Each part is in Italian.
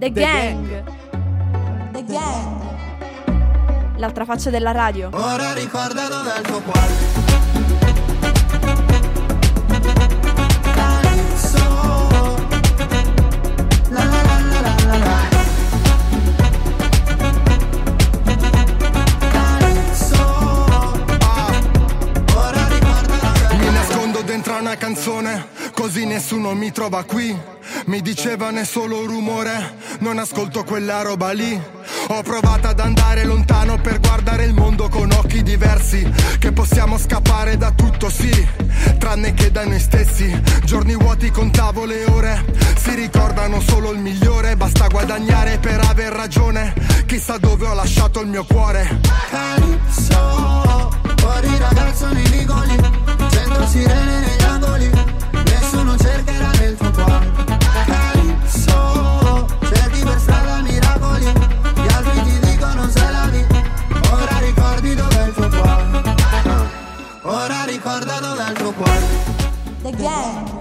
The Gang. L'altra faccia della radio. Ora ricorda dove è il tuo quarto. Una canzone, così nessuno mi trova qui. Mi dicevano è solo rumore, non ascolto quella roba lì. Ho provato ad andare lontano per guardare il mondo con occhi diversi. Che possiamo scappare da tutto, sì, tranne che da noi stessi. Giorni vuoti con tavole e ore, si ricordano solo il migliore. Basta guadagnare per aver ragione, chissà dove ho lasciato il mio cuore. Calypso, fuori ragazzo nei vicoli, sento sirene negli angoli, nessuno cercherà nel tuo cuore. Calypso, cerchi per strada miracoli, gli altri ti dicono se la vi. Ora ricordi dov'è il tuo cuore. Ora ricorda dov'è il tuo cuore. The Gang.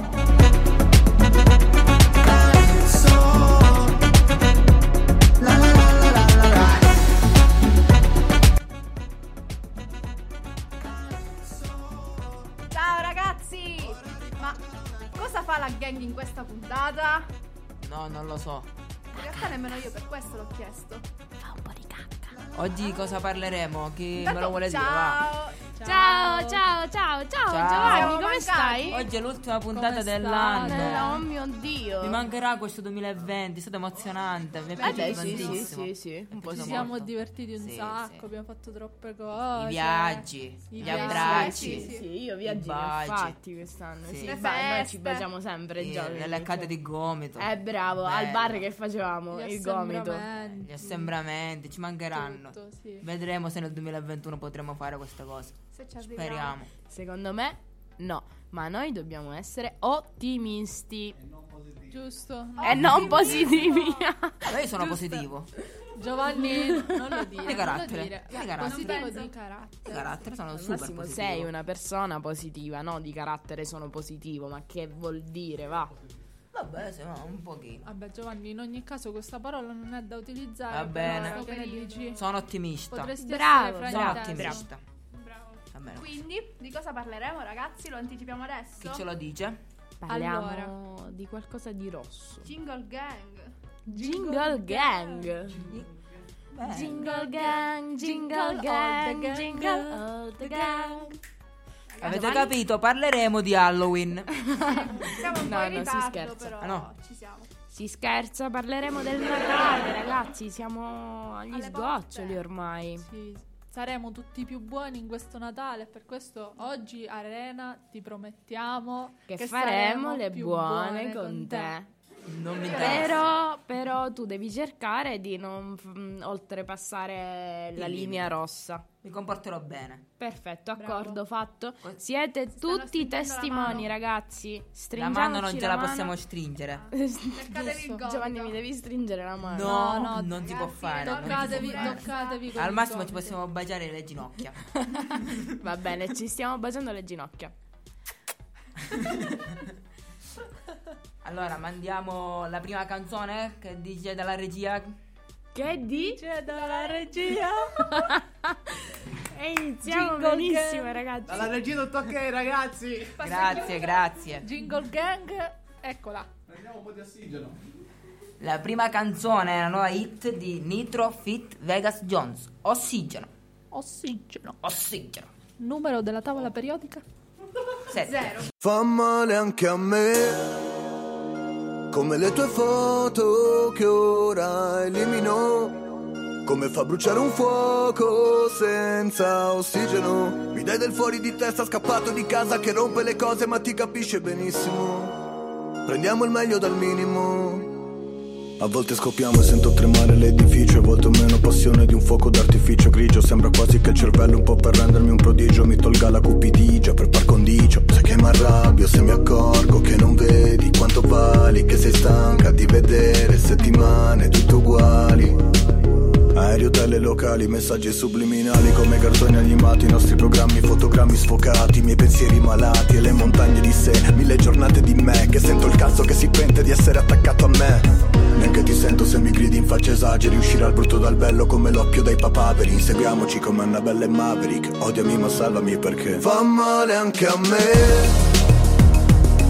Calypso, la la la la la la la. Ma cosa fa la gang in questa puntata? No, non lo so. In realtà nemmeno io, per questo l'ho chiesto. Fa un po' di cacca. Oggi cosa parleremo? Chi me lo vuole dire? Ciao Giovanni, come stai? Oggi è l'ultima puntata dell'anno. Oh mio Dio, mi mancherà questo 2020, è stato emozionante. Mi è piaciuto tantissimo. Sì. Ci siamo divertiti un sacco, abbiamo fatto troppe cose. I viaggi, gli abbracci. Sì, io viaggi ne ho fatti quest'anno. Beh, ci baciamo sempre. Nelle accate di gomito. Bravo, al bar che facevamo il gomito. Gli assembramenti, ci mancheranno. Vedremo se nel 2021 potremo fare questa cosa. Speriamo. Secondo me no, ma noi dobbiamo essere ottimisti. Giusto. E non positivi. Ma io sono positivo. Giovanni, non lo dire. Di carattere. Positivo di carattere. Di carattere sono super positivo. Sei una persona positiva, no? Di carattere sono positivo, ma che vuol dire, va? Vabbè, se no, un pochino. Vabbè, Giovanni, in ogni caso questa parola non è da utilizzare. Va bene. Sono ottimista. Bravo, sono ottimista. Quindi di cosa parleremo, ragazzi? Lo anticipiamo adesso? Chi ce lo dice? Parliamo di qualcosa di rosso. Jingle Gang. Avete capito? Parleremo di Halloween. Siamo un po' in ritardo, si scherza. Però no. Ci siamo. Si scherza, parleremo del Natale, ragazzi. Siamo agli sgoccioli ormai. Sì. Saremo tutti più buoni in questo Natale, per questo oggi Arena ti promettiamo che faremo le buone con te. Non mi interessa. Però tu devi cercare di non oltrepassare la linea rossa. Mi comporterò bene. Perfetto, accordo. Bravo. Fatto. Siete tutti testimoni, ragazzi. Stringiamoci la mano. Non ce la possiamo stringere. Giovanni, mi devi stringere la mano. No, non ragazzi, ti può fare. Toccatevi. Al massimo ci possiamo baciare le ginocchia. Va bene, ci stiamo baciando le ginocchia. Allora, mandiamo la prima canzone che dice dalla regia. Che dice dalla regia? E iniziamo. Jingle benissimo gang. Ragazzi, dalla regia non tocca ai ragazzi. Grazie. Jingle Gang, eccola. Prendiamo un po' di ossigeno. La prima canzone è la nuova hit di Nitro Fit Vegas Jones, Ossigeno. Numero della tavola periodica? 7. Fa male anche a me come le tue foto che ora elimino. Come fa a bruciare un fuoco senza ossigeno? Mi dai del fuori di testa, scappato di casa, che rompe le cose ma ti capisce benissimo. Prendiamo il meglio dal minimo. A volte scoppiamo e sento tremare l'edificio, a volte meno passione di un fuoco d'artificio grigio. Sembra quasi che il cervello un po' per rendermi un prodigio mi tolga la cupidigia per par condicio. Sai che mi arrabbio se mi accorgo che non vedi quanto vali, che sei stanca di vedere settimane tutte uguali. Aereo, tele locali, messaggi subliminali come cartoni animati, i nostri programmi, fotogrammi sfocati, i miei pensieri malati e le montagne di sé, mille giornate di me che sento il cazzo che si pente di essere attaccato a me. Neanche ti sento se mi gridi in faccia, esageri, uscirà il brutto dal bello come l'oppio dai papaveri. Inseguiamoci come Annabelle e Maverick, odiami ma salvami perché fa male anche a me,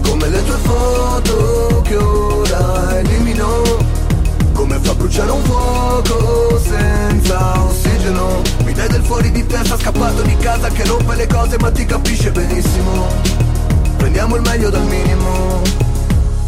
come le tue foto che ora elimino. Come fa a bruciare un fuoco senza ossigeno? Mi dai del fuori di testa, scappato di casa, che rompe le cose ma ti capisce benissimo. Prendiamo il meglio dal minimo.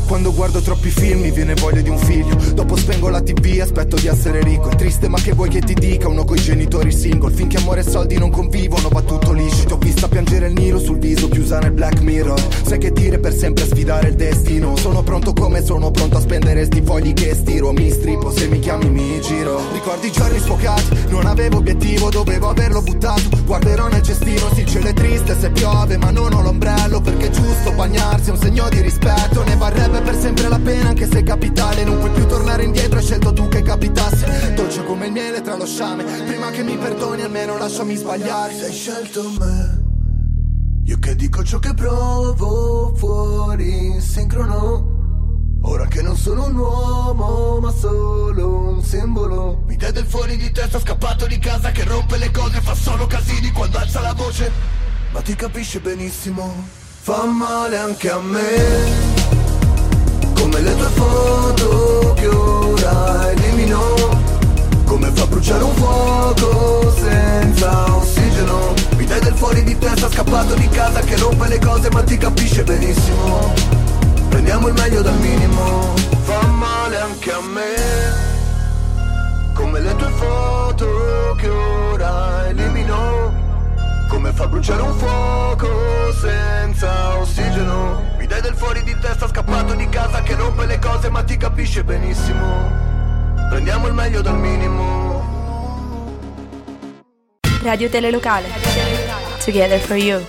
Quando guardo troppi film mi viene voglia di un figlio, dopo spengo la TV, aspetto di essere ricco. È triste ma che vuoi che ti dica, uno coi genitori single, finché amore e soldi non convivono va tutto liscio. Ti ho vista piangere il nero sul viso, chiusa nel Black Mirror, sai che dire per sempre sfidare il destino. Sono pronto come sono pronto a spendere sti fogli che stiro, mi strippo se mi chiami mi giro. Ricordi i giorni sfocati, non avevo obiettivo, dovevo averlo buttato. Guarderò nel cestino, sì il cielo è triste se piove ma non ho l'ombrello, perché giusto bagnarsi è un segno di rispetto, ne varrebbe per sempre la pena anche se è capitale. Non puoi più tornare indietro, hai scelto tu che capitassi, dolce come il miele tra lo sciame. Prima che mi perdoni almeno lasciami sbagliare. Se hai scelto me, io che dico ciò che provo fuori in sincrono. Ora che non sono un uomo ma solo un simbolo. Mi dai del fuori di testa, scappato di casa, che rompe le cose, fa solo casini quando alza la voce, ma ti capisce benissimo. Fa male anche a me, come le tue foto che ora elimino. Come fa a bruciare un fuoco senza ossigeno? Mi dai del fuori di testa, scappato di casa, che rompe le cose ma ti capisce benissimo. Prendiamo il meglio dal minimo. Fa male anche a me, come le tue foto che ora elimino. Come fa a bruciare un fuoco senza ossigeno? Mi dai del fuori di testa, scappato di casa, che rompe le cose ma ti capisce benissimo. Prendiamo il meglio dal minimo. Radio Tele Locale, Together for You.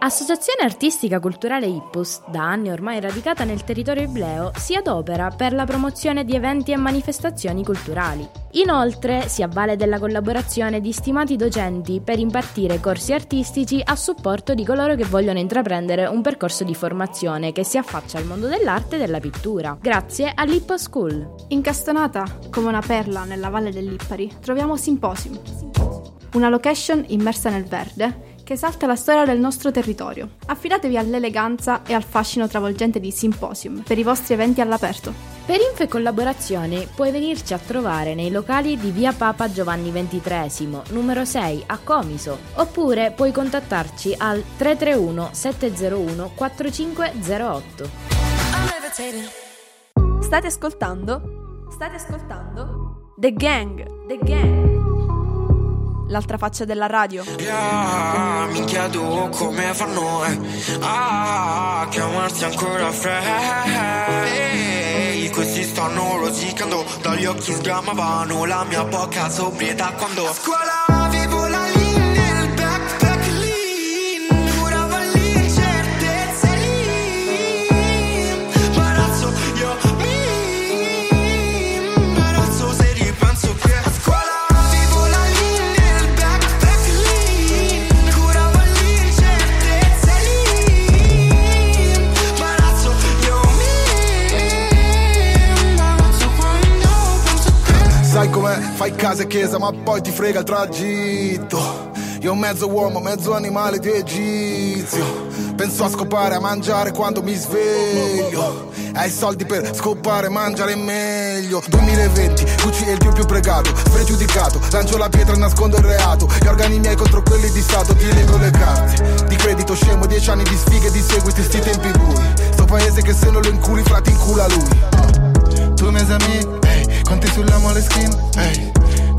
Associazione Artistica Culturale Ippos, da anni ormai radicata nel territorio ibleo, si adopera per la promozione di eventi e manifestazioni culturali. Inoltre si avvale della collaborazione di stimati docenti per impartire corsi artistici a supporto di coloro che vogliono intraprendere un percorso di formazione che si affaccia al mondo dell'arte e della pittura, grazie all'Ippo School. Incastonata come una perla nella Valle dell'Ippari, troviamo Symposium, una location immersa nel verde che esalta la storia del nostro territorio. Affidatevi all'eleganza e al fascino travolgente di Symposium per i vostri eventi all'aperto. Per info e collaborazioni puoi venirci a trovare nei locali di via Papa Giovanni XXIII, numero 6, a Comiso, oppure puoi contattarci al 331 701 4508. State ascoltando The Gang. L'altra faccia della radio. Yeah, minchia tu come fanno a chiamarsi ancora fra. Ehi, questi stanno rosicando, dagli occhi sgamavano la mia poca sobrietà quando a scuola avevo la linea. Sai com'è? Fai casa e chiesa ma poi ti frega il tragitto. Io mezzo uomo, mezzo animale di Egizio. Penso a scopare, a mangiare quando mi sveglio. Hai soldi per scopare, mangiare meglio. 2020, Gucci è il più pregato, spregiudicato. Lancio la pietra e nascondo il reato. Gli organi miei contro quelli di Stato. Ti leggo le carte di credito scemo, 10 anni di sfighe di seguiti, sti tempi bui. Sto paese che se non lo inculi, frati incula lui. Tu mes amis, conti sulla Moleskine, ehi, hey.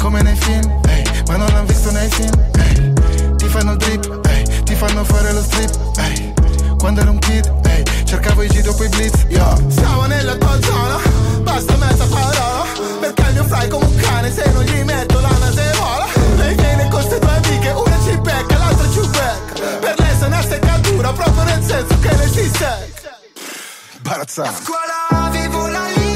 come nei film, hey, ma non l'han visto nei film, hey. Ti fanno il drip, hey, ti fanno fare lo strip, hey. Quando ero un kid, hey, cercavo i G dopo i blitz, yo. Siamo nella tua zona, basta mezza parola, perché il mio fly come un cane, se non gli metto la nase vola. Lei viene con ste due amiche, una ci becca, l'altra ci becca, per lei sono una steccatura, proprio nel senso che lei si secca. Barazzano. A scuola avevo la linea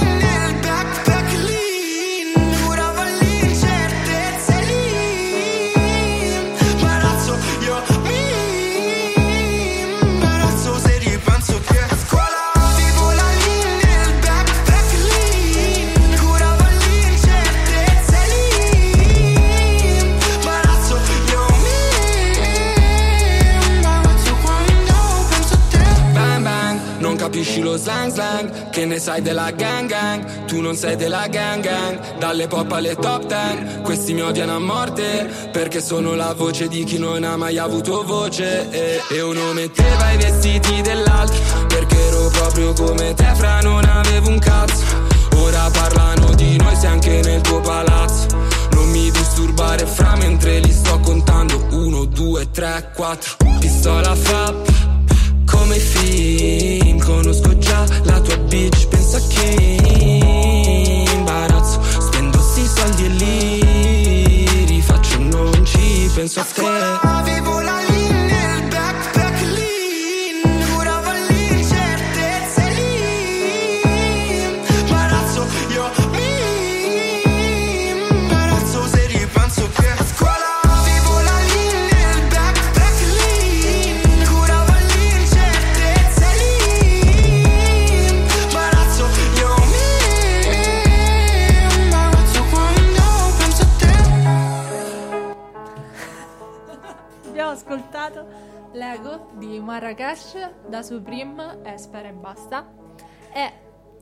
lo slang slang, che ne sai della gang gang, tu non sei della gang gang, dalle pop alle top ten, questi mi odiano a morte, perché sono la voce di chi non ha mai avuto voce, e uno metteva i vestiti dell'altro, perché ero proprio come te fra, non avevo un cazzo, ora parlano di noi se anche nel tuo palazzo, non mi disturbare fra mentre li sto contando, 1, 2, 3, 4, pistola fra. Come i film, conosco già la tua bitch, pensa che imbarazzo, spendo sti soldi e li rifaccio, non ci penso a te. Lego di Marrakesh da Supreme è Spera e Basta, e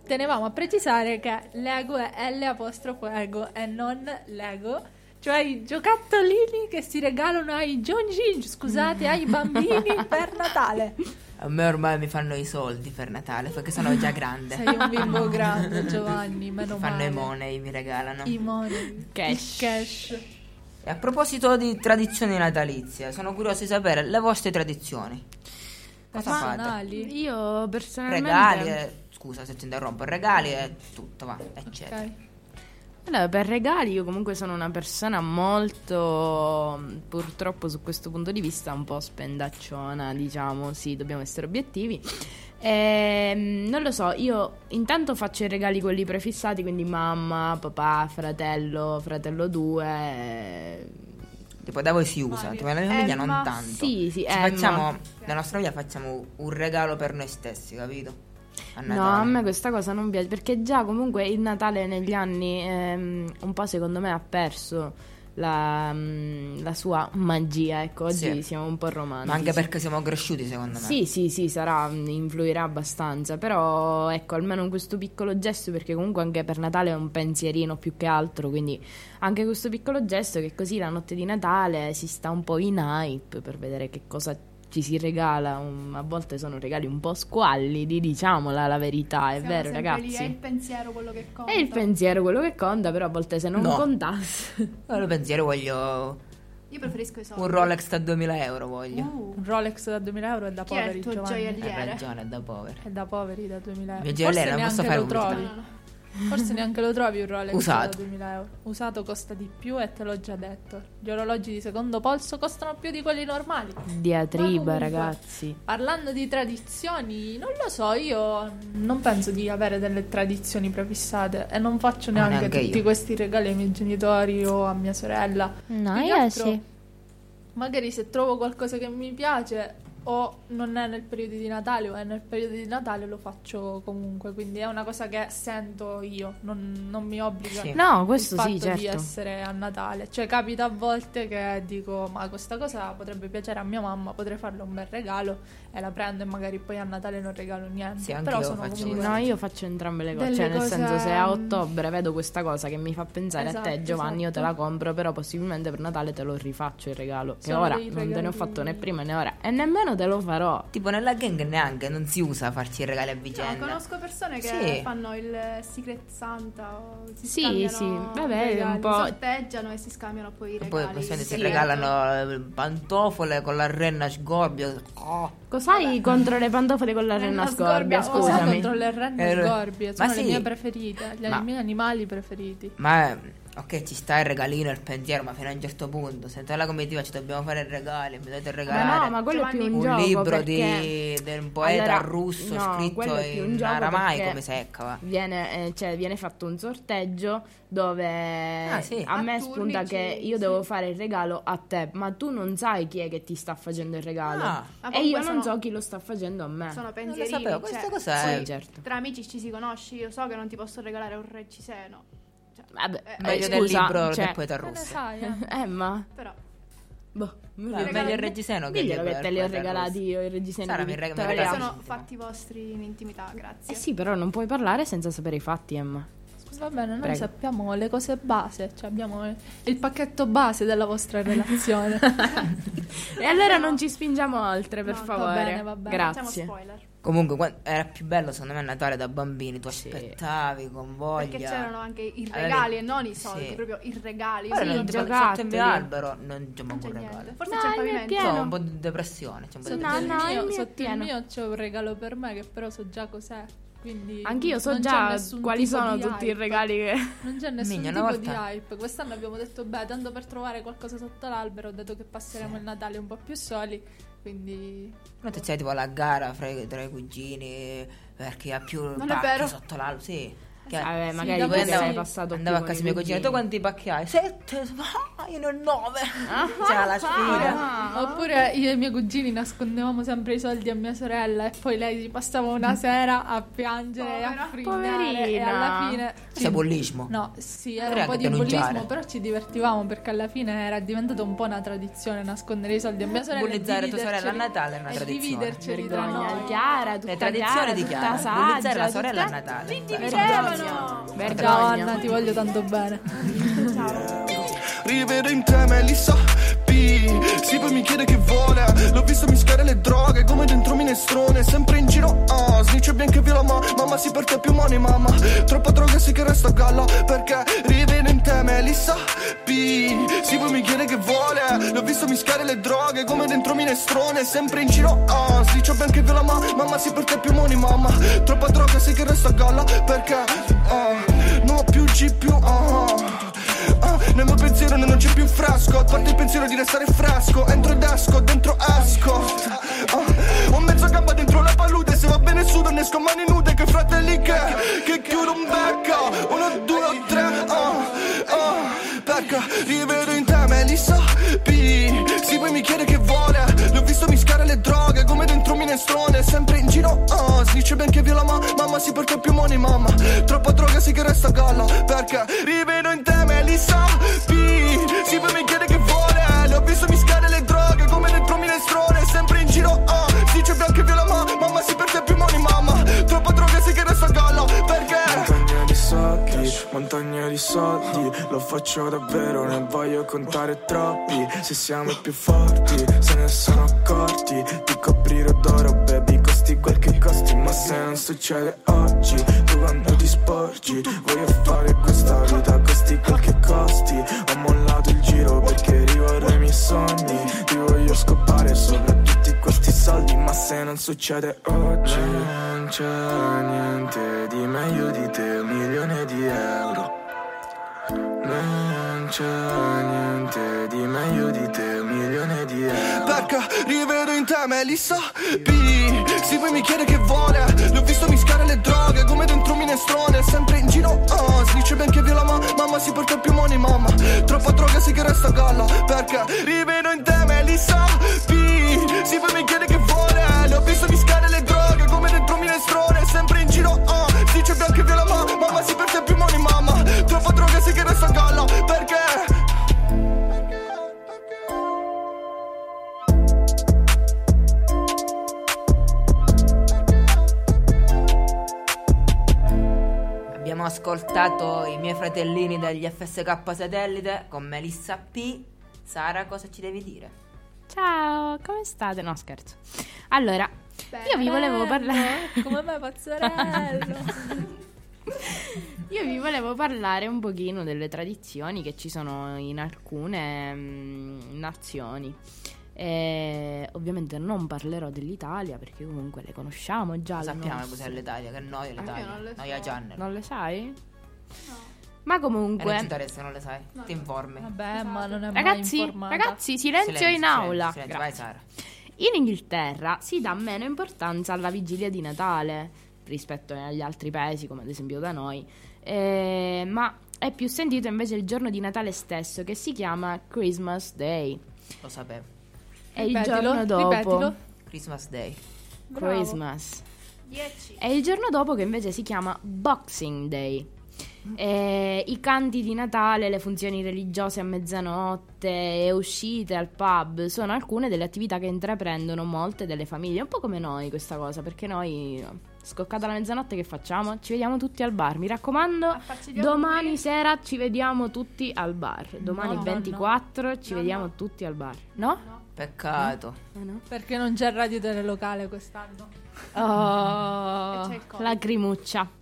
tenevamo a precisare che Lego è L' e non Lego, cioè i giocattolini che si regalano ai ai bambini per Natale. A me ormai mi fanno i soldi per Natale perché sono già grande. Sei un bimbo grande, Giovanni, meno male. Fanno i money, mi regalano i money, cash. A proposito di tradizioni natalizie, sono curioso di sapere le vostre tradizioni. Cosa fate? Io personalmente regali scusa se ti interrompo, regali e tutto, va, eccetera. Okay. Allora, per regali io comunque sono una persona molto, purtroppo su questo punto di vista, un po' spendacciona, diciamo, sì, dobbiamo essere obiettivi. Non lo so, io intanto faccio i regali quelli prefissati, quindi mamma, papà, fratello 2. Tipo da voi si usa, tipo nella mia famiglia non tanto. Sì, facciamo, la nostra famiglia facciamo un regalo per noi stessi, capito? A Natale. No, a me questa cosa non piace, perché già comunque il Natale negli anni un po' secondo me ha perso la sua magia, ecco, oggi sì. Siamo un po' romantici, ma anche perché siamo cresciuti, secondo me sì sarà, influirà abbastanza, però ecco, almeno questo piccolo gesto, perché comunque anche per Natale è un pensierino più che altro, quindi anche questo piccolo gesto, che così la notte di Natale si sta un po' in hype per vedere che cosa ci si regala, a volte sono regali un po' squallidi, diciamola la verità, è vero ragazzi, lì è il pensiero quello che conta, però a volte se non contasse il pensiero, io preferisco i soldi, un Rolex da 2000 euro voglio, un Rolex da 2000 euro è da poveri, Giovanni hai ragione, è da poveri da 2000 euro, forse non posso fare forse neanche lo trovi un Rolex usato da 2000 euro. Usato costa di più, e te l'ho già detto. Gli orologi di secondo polso costano più di quelli normali. Diatriba, ragazzi. Parlando di tradizioni, non lo so, io non penso di avere delle tradizioni prefissate e non faccio neanche tutti questi regali ai miei genitori o a mia sorella. No, io altro, sì. Magari se trovo qualcosa che mi piace, o non è nel periodo di Natale o è nel periodo di Natale, lo faccio comunque, quindi è una cosa che sento io, non mi obbliga no, questo il fatto certo. di essere a Natale, cioè capita a volte che dico ma questa cosa potrebbe piacere a mia mamma, potrei farle un bel regalo, e la prendo, e magari poi a Natale non regalo niente, però sono comunque... No, io faccio entrambe le cose, cioè nel senso, se a ottobre vedo questa cosa che mi fa pensare a te Giovanni, io te la compro, però possibilmente per Natale te lo rifaccio il regalo, che ora non te ne ho fatto né prima né ora, e nemmeno te lo farò. Tipo nella gang neanche non si usa farsi i regali a vicenda. No, conosco persone che fanno il Secret Santa o si vabbè, un po' sorteggiano e si scambiano poi i regali. Poi si regalano pantofole con la renna sgorbia. Cos'hai contro le pantofole con la renna sgorbia? Scusami, contro le renne sgorbie sono le mie preferite, i miei animali preferiti. Ma ok, ci sta il regalino, il pensiero, ma fino a un certo punto, sento la comitiva, ci dobbiamo fare il regalo, mi dovete regalare. Ma no, ma quello è più un gioco, libro di un poeta russo scritto in aramaico, come secca, va. Viene fatto un sorteggio dove a me spunta che io devo fare il regalo a te, ma tu non sai chi è che ti sta facendo il regalo. Ah, e io non so chi lo sta facendo a me. Sono pensierini. Non lo sapevo, questa cos'è? Sì, certo. Tra amici ci si conosce, io so che non ti posso regalare un reggiseno. Vabbè, meglio del libro del poeta russo. Ma però meglio il reggiseno che diglielo che te li ho regalati io il reggiseno. Sara, di Vittoria, sono fatti vostri in intimità, grazie. Sì, però non puoi parlare senza sapere i fatti, Emma. Va bene, noi sappiamo le cose base, cioè abbiamo il pacchetto base della vostra relazione. E allora non ci spingiamo oltre, per favore. Va bene. Grazie. Facciamo spoiler. Comunque era più bello secondo me Natale da bambini, tu aspettavi con voglia. Perché c'erano anche i regali e non i soldi, proprio i regali. Ora non sotto il mio albero non c'è manco un regalo. Forse c'è il pavimento. C'ho un po' di depressione, sotto il mio c'è un regalo per me che però so già cos'è. Quindi anch'io so già quali sono tutti i regali che non c'è nessun tipo di hype. Quest'anno abbiamo detto tanto per trovare qualcosa sotto l'albero, dato che passeremo il Natale un po' più soli, quindi c'è tipo la gara tra i cugini perché ha più pacchi sotto l'albero. Vabbè, magari poi andavo passato andavo a casa mia cugina, tu quanti pacchi hai? 7, io ne ho 9. C'era la sfida. Oppure io e i miei cugini nascondevamo sempre i soldi a mia sorella e poi lei ci passava una sera a piangere e a frignare, e alla fine c'è bullismo. No, sì, era un po' di bullismo, però ci divertivamo perché alla fine era diventato un po' una tradizione nascondere i soldi a mia sorella. Bullizzare tua sorella a Natale è una tradizione. Dividerceli tra noi. Chiara, tutta tradizione di Chiara. Bullizzare la sorella a Natale. Vergogna, ti voglio tanto bene. Ciao. Rivedo in te Melissa B. Sì, poi mi chiede che vuole. L'ho visto mischiare le droghe come dentro minestrone. Sempre in giro snitch e bianca e viola. Mamma si porta più money, mamma. Troppa droga sì che resta a galla. Perché rivedo in te Melissa B. Sì, poi mi chiede che vuole. L'ho visto mischiare le droghe come dentro minestrone. Sempre in giro snitch e bianca e viola. Mamma si porta più money, mamma. Troppa droga sì che resta a galla. Perché non ho più G più nel mio pensiero non c'è più frasco. A parte il pensiero di restare fresco. Entro ed esco, dentro esco. Ho mezza gamba dentro la palude. Se va bene sudo ne esco mani nude. Che fratelli che chiudo un becco. 1, 2, 3 perché rivedo in te Melissa P. Sì, poi mi chiede che vuole. L'ho visto mischiare le droghe come dentro un minestrone. Sempre in giro snitch e bianca e viola. Mamma si porta più money, mamma. Troppa droga sì che resta a galla. Perché rivedo in te Melissa P. Sì, poi mi chiede che vuole. L'ho visto mischiare le droghe come dentro un minestrone. Sempre in giro snitch e bianca e viola. Mamma si porta più money, mamma. Troppa droga sì che resta a galla. Perché montagne di soldi, lo faccio davvero, non voglio contare troppi. Se siamo i più forti, se ne sono accorti. Ti coprirò d'oro, baby, costi quel che costi. Ma se non succede oggi, tu quanto ti sporgi. Voglio fare questa vita, costi quel che costi. Ho mollato il giro perché rivorrei i miei sogni. Ti voglio scopare sopra tutti questi soldi. Ma se non succede oggi, non c'è niente di meglio di te, un milione di euro. Non c'è niente di meglio di te, un milione di euro. Perché rivedo in te Melissa B. Sì, poi mi chiede che vuole. L'ho visto mischiare le droghe come dentro un minestrone. Sempre in giro snitch e bianca e viola. Mamma si porta più money, mamma. Troppa droga sì che resta a galla. Perché rivedo in te Melissa B. Sì, poi mi chiede che vuole. L'ho visto mischiare le droghe come dentro un minestrone. Sempre in giro snitch e bianca e viola. Mamma si porta più money, mamma. Troppa droga sì che resta a galla. Perché? Abbiamo ascoltato i miei fratellini dagli FSK Satellite con Melissa P. Sara, cosa ci devi dire? ciao, come state? No, scherzo. Allora, bello, io vi volevo parlare... Come mai pazzerello? Io vi volevo parlare un pochino delle tradizioni che ci sono in alcune nazioni. E ovviamente non parlerò dell'Italia perché comunque le conosciamo già. Sappiamo cos'è l'Italia, che noia l'Italia. Io non le noia Gianni. Non le sai? No. Ma comunque non ti interessa, non le sai. No. Ti informi. Vabbè, esatto. Ma non è ragazzi, mai informata. Ragazzi, silenzio in aula. Silenzio, vai Sara. In Inghilterra si dà meno importanza alla vigilia di Natale rispetto agli altri paesi, come ad esempio da noi, ma è più sentito invece il giorno di Natale stesso, che si chiama Christmas Day. Lo sapevo. E il giorno dopo Christmas Day. Bravo. Christmas 10. E il giorno dopo, che invece si chiama Boxing Day. I canti di Natale, le funzioni religiose a mezzanotte e uscite al pub sono alcune delle attività che intraprendono molte delle famiglie. Un po' come noi questa cosa, perché noi scoccata la mezzanotte che facciamo? Ci vediamo tutti al bar, mi raccomando, domani qui. Sera ci vediamo tutti al bar, domani no, 24 no. Ci no, vediamo no. Tutti al bar, no? No. Peccato no. Perché non c'è Radio Tele Locale quest'anno. Oh, lacrimuccia.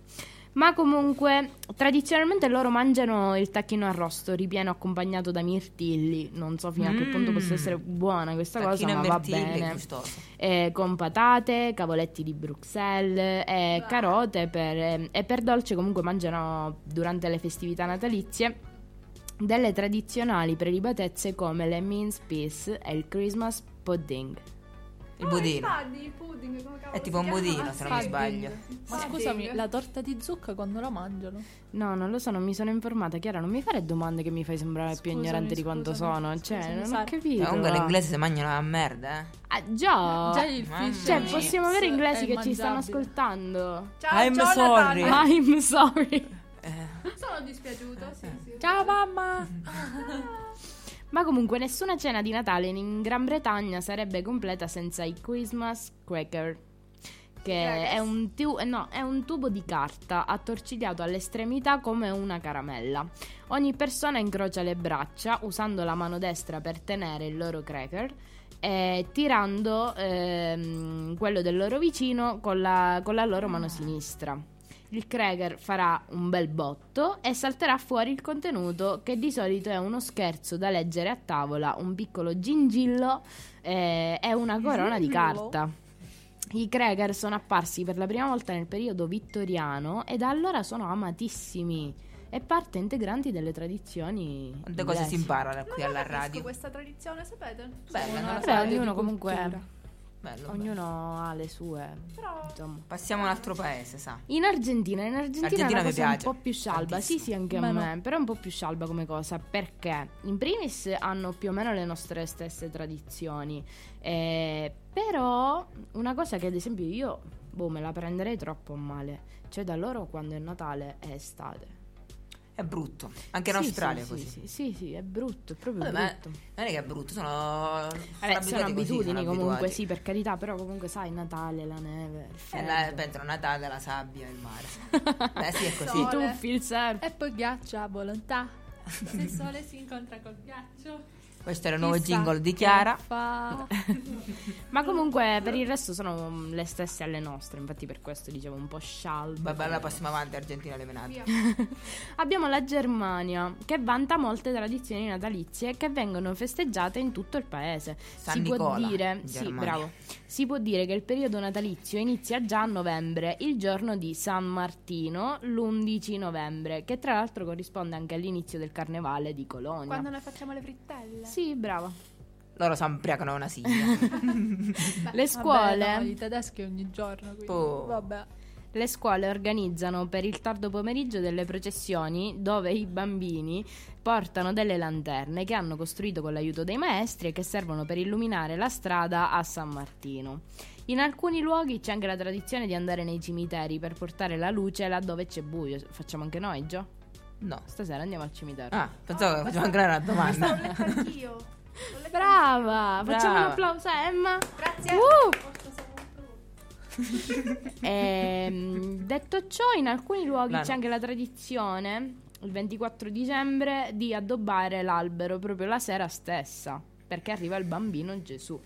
Ma comunque, tradizionalmente loro mangiano il tacchino arrosto ripieno accompagnato da mirtilli. Non so fino a che punto possa essere buona questa tacchino cosa, ma va bene. Con patate, cavoletti di Bruxelles, carote e per dolce comunque mangiano durante le festività natalizie delle tradizionali prelibatezze come le mince pies e il Christmas pudding. Il budino. Il pudding, è tipo un budino, se non mi sbaglio. Ma sì. Scusami, la torta di zucca quando la mangiano? No, non lo so, non mi sono informata. Chiara, non mi fare domande che mi fai sembrare più ignorante di quanto sono. Cioè, non ho capito. Comunque l'inglese si mangia una merda, eh? Ah, già. Già il cioè, possiamo avere inglesi che ci stanno ascoltando. Ciao, I'm ciao, sorry. Natale. I'm sorry. Sono dispiaciuto, sì. Ciao mamma. Ma comunque nessuna cena di Natale in Gran Bretagna sarebbe completa senza i Christmas cracker, che è un tubo di carta attorcigliato all'estremità come una caramella. Ogni persona incrocia le braccia usando la mano destra per tenere il loro cracker e tirando quello del loro vicino con la loro mano sinistra. Il cracker farà un bel botto e salterà fuori il contenuto, che di solito è uno scherzo da leggere a tavola, un piccolo gingillo e una corona di carta. I cracker sono apparsi per la prima volta nel periodo vittoriano e da allora sono amatissimi e parte integrante delle tradizioni. Quante cose si imparano qui alla radio. Questa tradizione, sapete? Bella, non la sapete, uno comunque... Bello, ognuno bello. Ha le sue. Però insomma. Passiamo a un altro paese, sa. In Argentina è una cosa un po' più scialba. Sì, anche ma a me no. Però è un po' più scialba come cosa, perché in primis hanno più o meno le nostre stesse tradizioni, però una cosa che ad esempio io me la prenderei troppo male, cioè da loro quando è Natale è estate. È brutto, anche in Australia è così. Sì, è brutto, è proprio brutto. Non è che è brutto, sono abitudini comunque, abituati. Sì, per carità, però comunque sai, Natale, la neve, il freddo. Dentro Natale, la sabbia, il mare. Beh sì, è così. Tu tuffi, il surf. E poi ghiaccio a volontà. Se il sole si incontra col ghiaccio. Questo era il nuovo jingle di Chiara. Ma comunque per il resto sono le stesse alle nostre, infatti per questo dicevo un po' scialba. Vabbè, allora passiamo avanti, Argentina le menate. Abbiamo la Germania, che vanta molte tradizioni natalizie che vengono festeggiate in tutto il paese. San Nicola, può dire, sì, bravo. Si può dire che il periodo natalizio inizia già a novembre, il giorno di San Martino, l'11 novembre, che tra l'altro corrisponde anche all'inizio del carnevale di Colonia. Quando noi facciamo le frittelle. Sì, brava. Loro s'ambriacano una sigla. Le scuole... Vabbè, no, i tedeschi ogni giorno, quindi... Vabbè. Le scuole organizzano per il tardo pomeriggio delle processioni dove i bambini portano delle lanterne che hanno costruito con l'aiuto dei maestri e che servono per illuminare la strada a San Martino. In alcuni luoghi c'è anche la tradizione di andare nei cimiteri per portare la luce laddove c'è buio. Facciamo anche noi, Gio? No, stasera andiamo al cimitero. Ah, pensavo che facciamo anche una domanda. Questa l'ho letta anch'io. Brava, facciamo un applauso a Emma. Grazie. Detto ciò, in alcuni luoghi c'è anche la tradizione, il 24 dicembre, di addobbare l'albero proprio la sera stessa. perché arriva il bambino Gesù.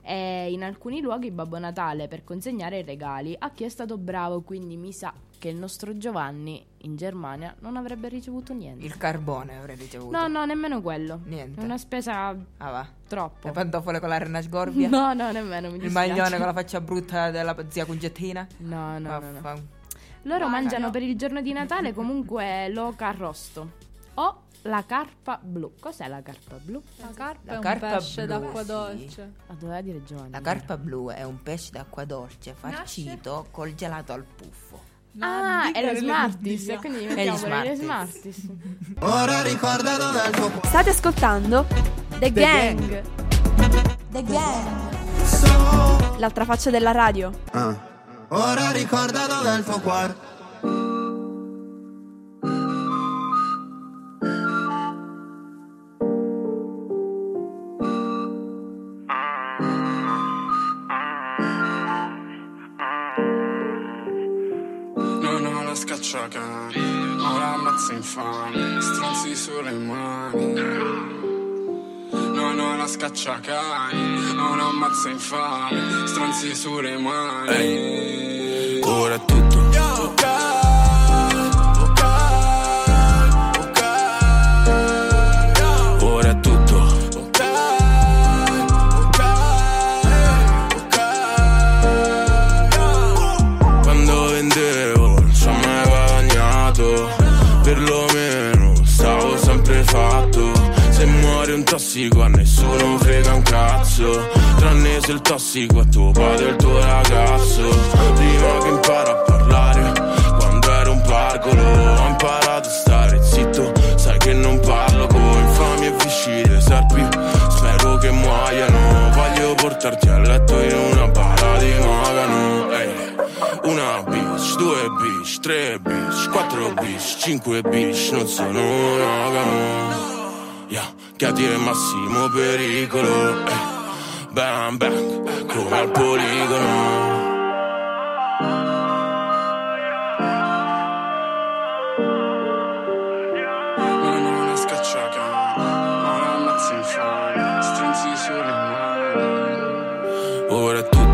E in alcuni luoghi Babbo Natale, per consegnare i regali, a chi è stato bravo, quindi mi sa che il nostro Giovanni in Germania non avrebbe ricevuto niente. Il carbone avrebbe ricevuto. No, nemmeno quello. Niente. È una spesa troppo. Le pantofole con la renna sgorbia? No, nemmeno, mi dispiace. Il maglione con la faccia brutta della zia Cugettina? No. Loro mangiano per il giorno di Natale comunque l'oca arrosto o la carpa blu. Cos'è la carpa blu? La carpa è un pesce blu, d'acqua dolce. Sì. Doveva dire Giovanni. La carpa blu è un pesce d'acqua dolce farcito col gelato al puffo. È lo Smarties, quindi mettiamo le Smarties. Ora ricorda dove è il tuo cuore. State ascoltando The Gang. The Gang. L'altra faccia della radio. Ora ricorda dove è il tuo cuore. Non ho la scacciacani, ho la mazza infame, stronzi sulle mani. Non la scacciacani, non ammazza infame, stronzi sulle mani. Ora è tutto okay. Ora è tutto okay. Quando vendevo non ci ho mai guadagnato, perlomeno stavo sempre fatto. Se muore un tossico a nessuno frega un cazzo, tranne se il tossico è tuo padre e il tuo ragazzo. Prima che impara a parlare, quando ero un pargolo, ho imparato a stare zitto, sai che non parlo con infami e vicini serpi, spero che muoiano. Voglio portarti a letto in una bara di magano. Una bitch, due bitch, tre bitch, quattro bitch, cinque bitch, non sono un magano. Yeah, Chiati e Massimo Pericolo, bam bang, come al poligono. Non ho una scacciacana, non ammazzo in fame, strinzi sulle mani. Ora è tutto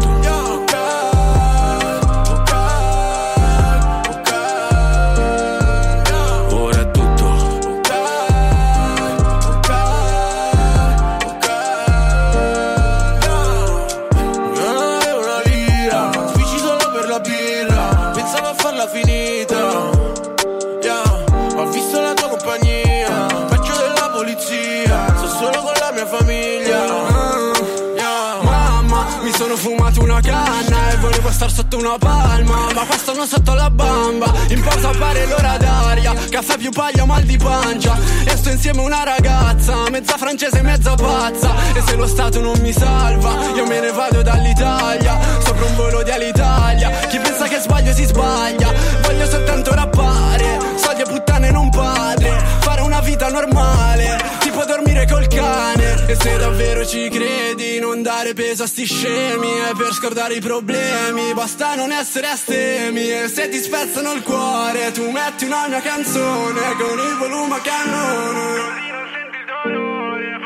canna, e volevo star sotto una palma, ma qua stanno sotto la bamba. In pausa pare l'ora d'aria, caffè più paglia mal di pancia. E sto insieme a una ragazza, mezza francese e mezza pazza. E se lo Stato non mi salva, io me ne vado dall'Italia, sopra un volo di Alitalia. Chi pensa che sbaglio si sbaglia, voglio soltanto rappare, soldi e puttane non padre, fare una vita normale, tipo dormire col cane. E se davvero ci credi, non dare peso a sti scemi, e per scordare i problemi basta non essere astemi. E se ti spezzano il cuore, tu metti una mia canzone con il volume a cannone, così non senti il dolore.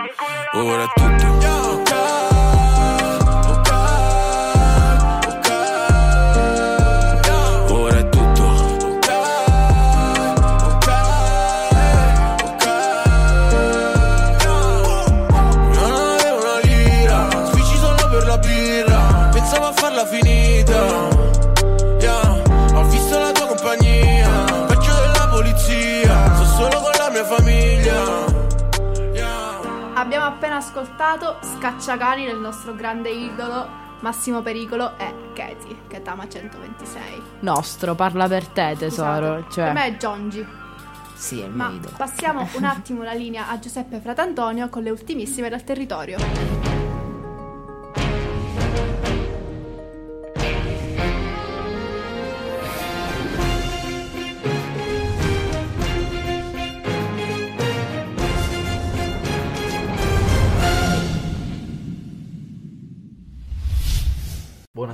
Ora è tutto ascoltato Scacciacani del nostro grande idolo Massimo Pericolo e Kezi, che t'ama 126. Nostro, parla per te tesoro. Scusate, cioè per me è Giongi. Sì, è il mio idolo. Passiamo un attimo la linea a Giuseppe Fratantonio con le ultimissime dal territorio.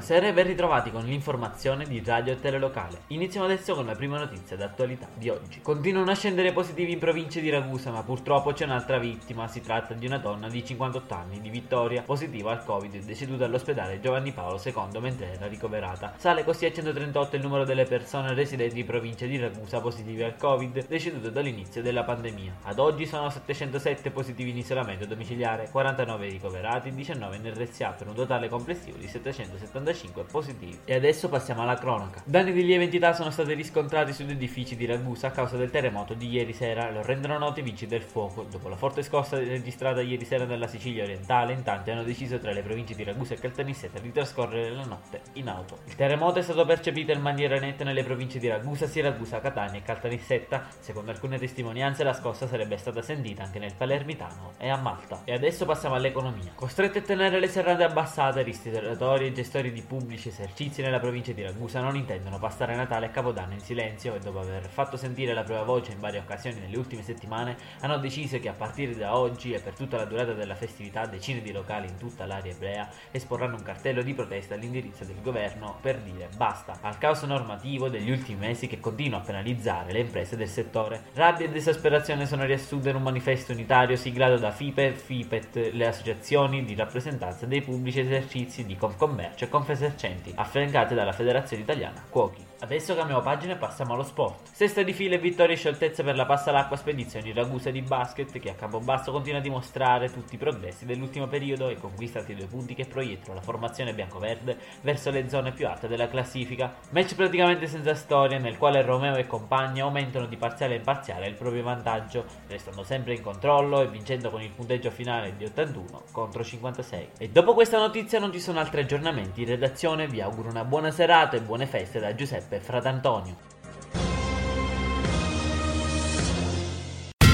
Buonasera e ben ritrovati con l'informazione di Radio Tele Locale. Iniziamo adesso con la prima notizia d'attualità di oggi. Continuano a scendere positivi in provincia di Ragusa, ma purtroppo c'è un'altra vittima. Si tratta di una donna di 58 anni, di Vittoria, positiva al Covid e deceduta all'ospedale Giovanni Paolo II mentre era ricoverata. Sale così a 138 il numero delle persone residenti in provincia di Ragusa positive al Covid, decedute dall'inizio della pandemia. Ad oggi sono 707 positivi in isolamento domiciliare, 49 ricoverati, 19 nel RSA, per un totale complessivo di 775 positivi. E adesso passiamo alla cronaca. Danni di lieve entità sono stati riscontrati sugli edifici di Ragusa a causa del terremoto di ieri sera, lo rendono noti i vigili del fuoco. Dopo la forte scossa registrata ieri sera nella Sicilia orientale, in tanti hanno deciso tra le province di Ragusa e Caltanissetta di trascorrere la notte in auto. Il terremoto è stato percepito in maniera netta nelle province di Ragusa, Siracusa, Catania e Caltanissetta. Secondo alcune testimonianze la scossa sarebbe stata sentita anche nel Palermitano e a Malta. E adesso passiamo all'economia. Costretti a tenere le serrate abbassate, ristoratori e gestori di pubblici esercizi nella provincia di Ragusa non intendono passare Natale e Capodanno in silenzio e, dopo aver fatto sentire la propria voce in varie occasioni nelle ultime settimane, hanno deciso che a partire da oggi e per tutta la durata della festività decine di locali in tutta l'area ebrea esporranno un cartello di protesta all'indirizzo del governo per dire basta al caos normativo degli ultimi mesi che continua a penalizzare le imprese del settore. Rabbia ed esasperazione sono riassunte in un manifesto unitario siglato da FIPE, FIPET, le associazioni di rappresentanza dei pubblici esercizi di Confcommercio e Confesercenti, affiancate dalla Federazione Italiana Cuochi. Adesso cambiamo pagina e passiamo allo sport. Sesta di fila e vittoria e scioltezza per la passa all'acqua spedizione di Ragusa di basket, che a Campobasso continua a dimostrare tutti i progressi dell'ultimo periodo e conquista altri 2 punti che proiettano la formazione bianco-verde verso le zone più alte della classifica. Match praticamente senza storia, nel quale Romeo e compagni aumentano di parziale in parziale il proprio vantaggio, restando sempre in controllo e vincendo con il punteggio finale di 81-56. E dopo questa notizia non ci sono altri aggiornamenti. In redazione vi auguro una buona serata e buone feste da Giuseppe Fratantonio.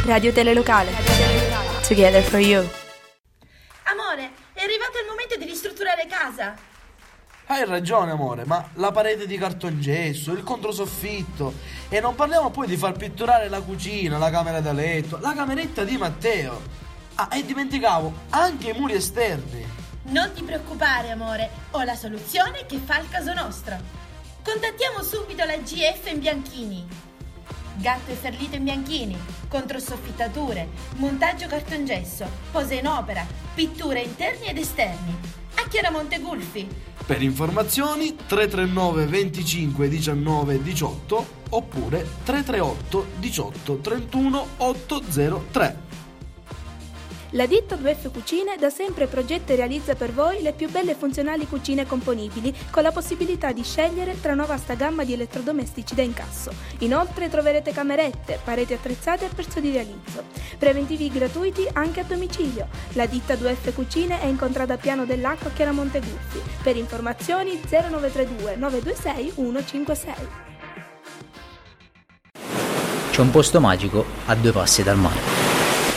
Radio Tele Locale. Together for you. Amore, è arrivato il momento di ristrutturare casa. Hai ragione amore, ma la parete di cartongesso, il controsoffitto, e non parliamo poi di far pitturare la cucina, la camera da letto, la cameretta di Matteo. Ah, e dimenticavo anche i muri esterni. Non ti preoccupare amore, ho la soluzione che fa il caso nostro. Contattiamo subito la GF in Bianchini. Gatto e ferlito in Bianchini, controsoffittature, montaggio cartongesso, pose in opera, pitture interni ed esterni. A Chiaramonte Gulfi. Per informazioni 339 25 19 18 oppure 338 18 31 803. La ditta 2F Cucine da sempre progetta e realizza per voi le più belle e funzionali cucine componibili, con la possibilità di scegliere tra una vasta gamma di elettrodomestici da incasso. Inoltre troverete camerette, pareti attrezzate e prezzo di realizzo. Preventivi gratuiti anche a domicilio. La ditta 2F Cucine è incontrata a Piano dell'Acqua a Chiaramonte Gulfi. Per informazioni 0932 926 156. C'è un posto magico a 2 passi dal mare.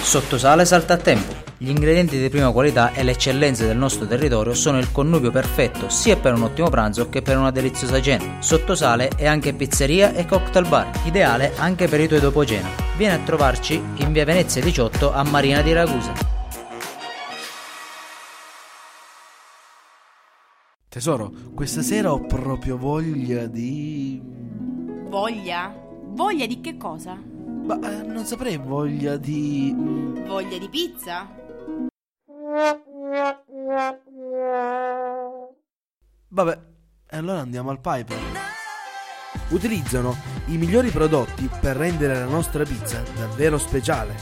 Sottosale salta a tempo. Gli ingredienti di prima qualità e le eccellenze del nostro territorio sono il connubio perfetto sia per un ottimo pranzo che per una deliziosa cena. Sottosale è anche pizzeria e cocktail bar, ideale anche per i tuoi dopo cena. Vieni a trovarci in via Venezia 18 a Marina di Ragusa. Tesoro, questa sera ho proprio voglia di... Voglia? Voglia di che cosa? Ma non saprei, voglia di... Voglia di pizza? Vabbè, allora andiamo al Piper. Utilizzano i migliori prodotti per rendere la nostra pizza davvero speciale.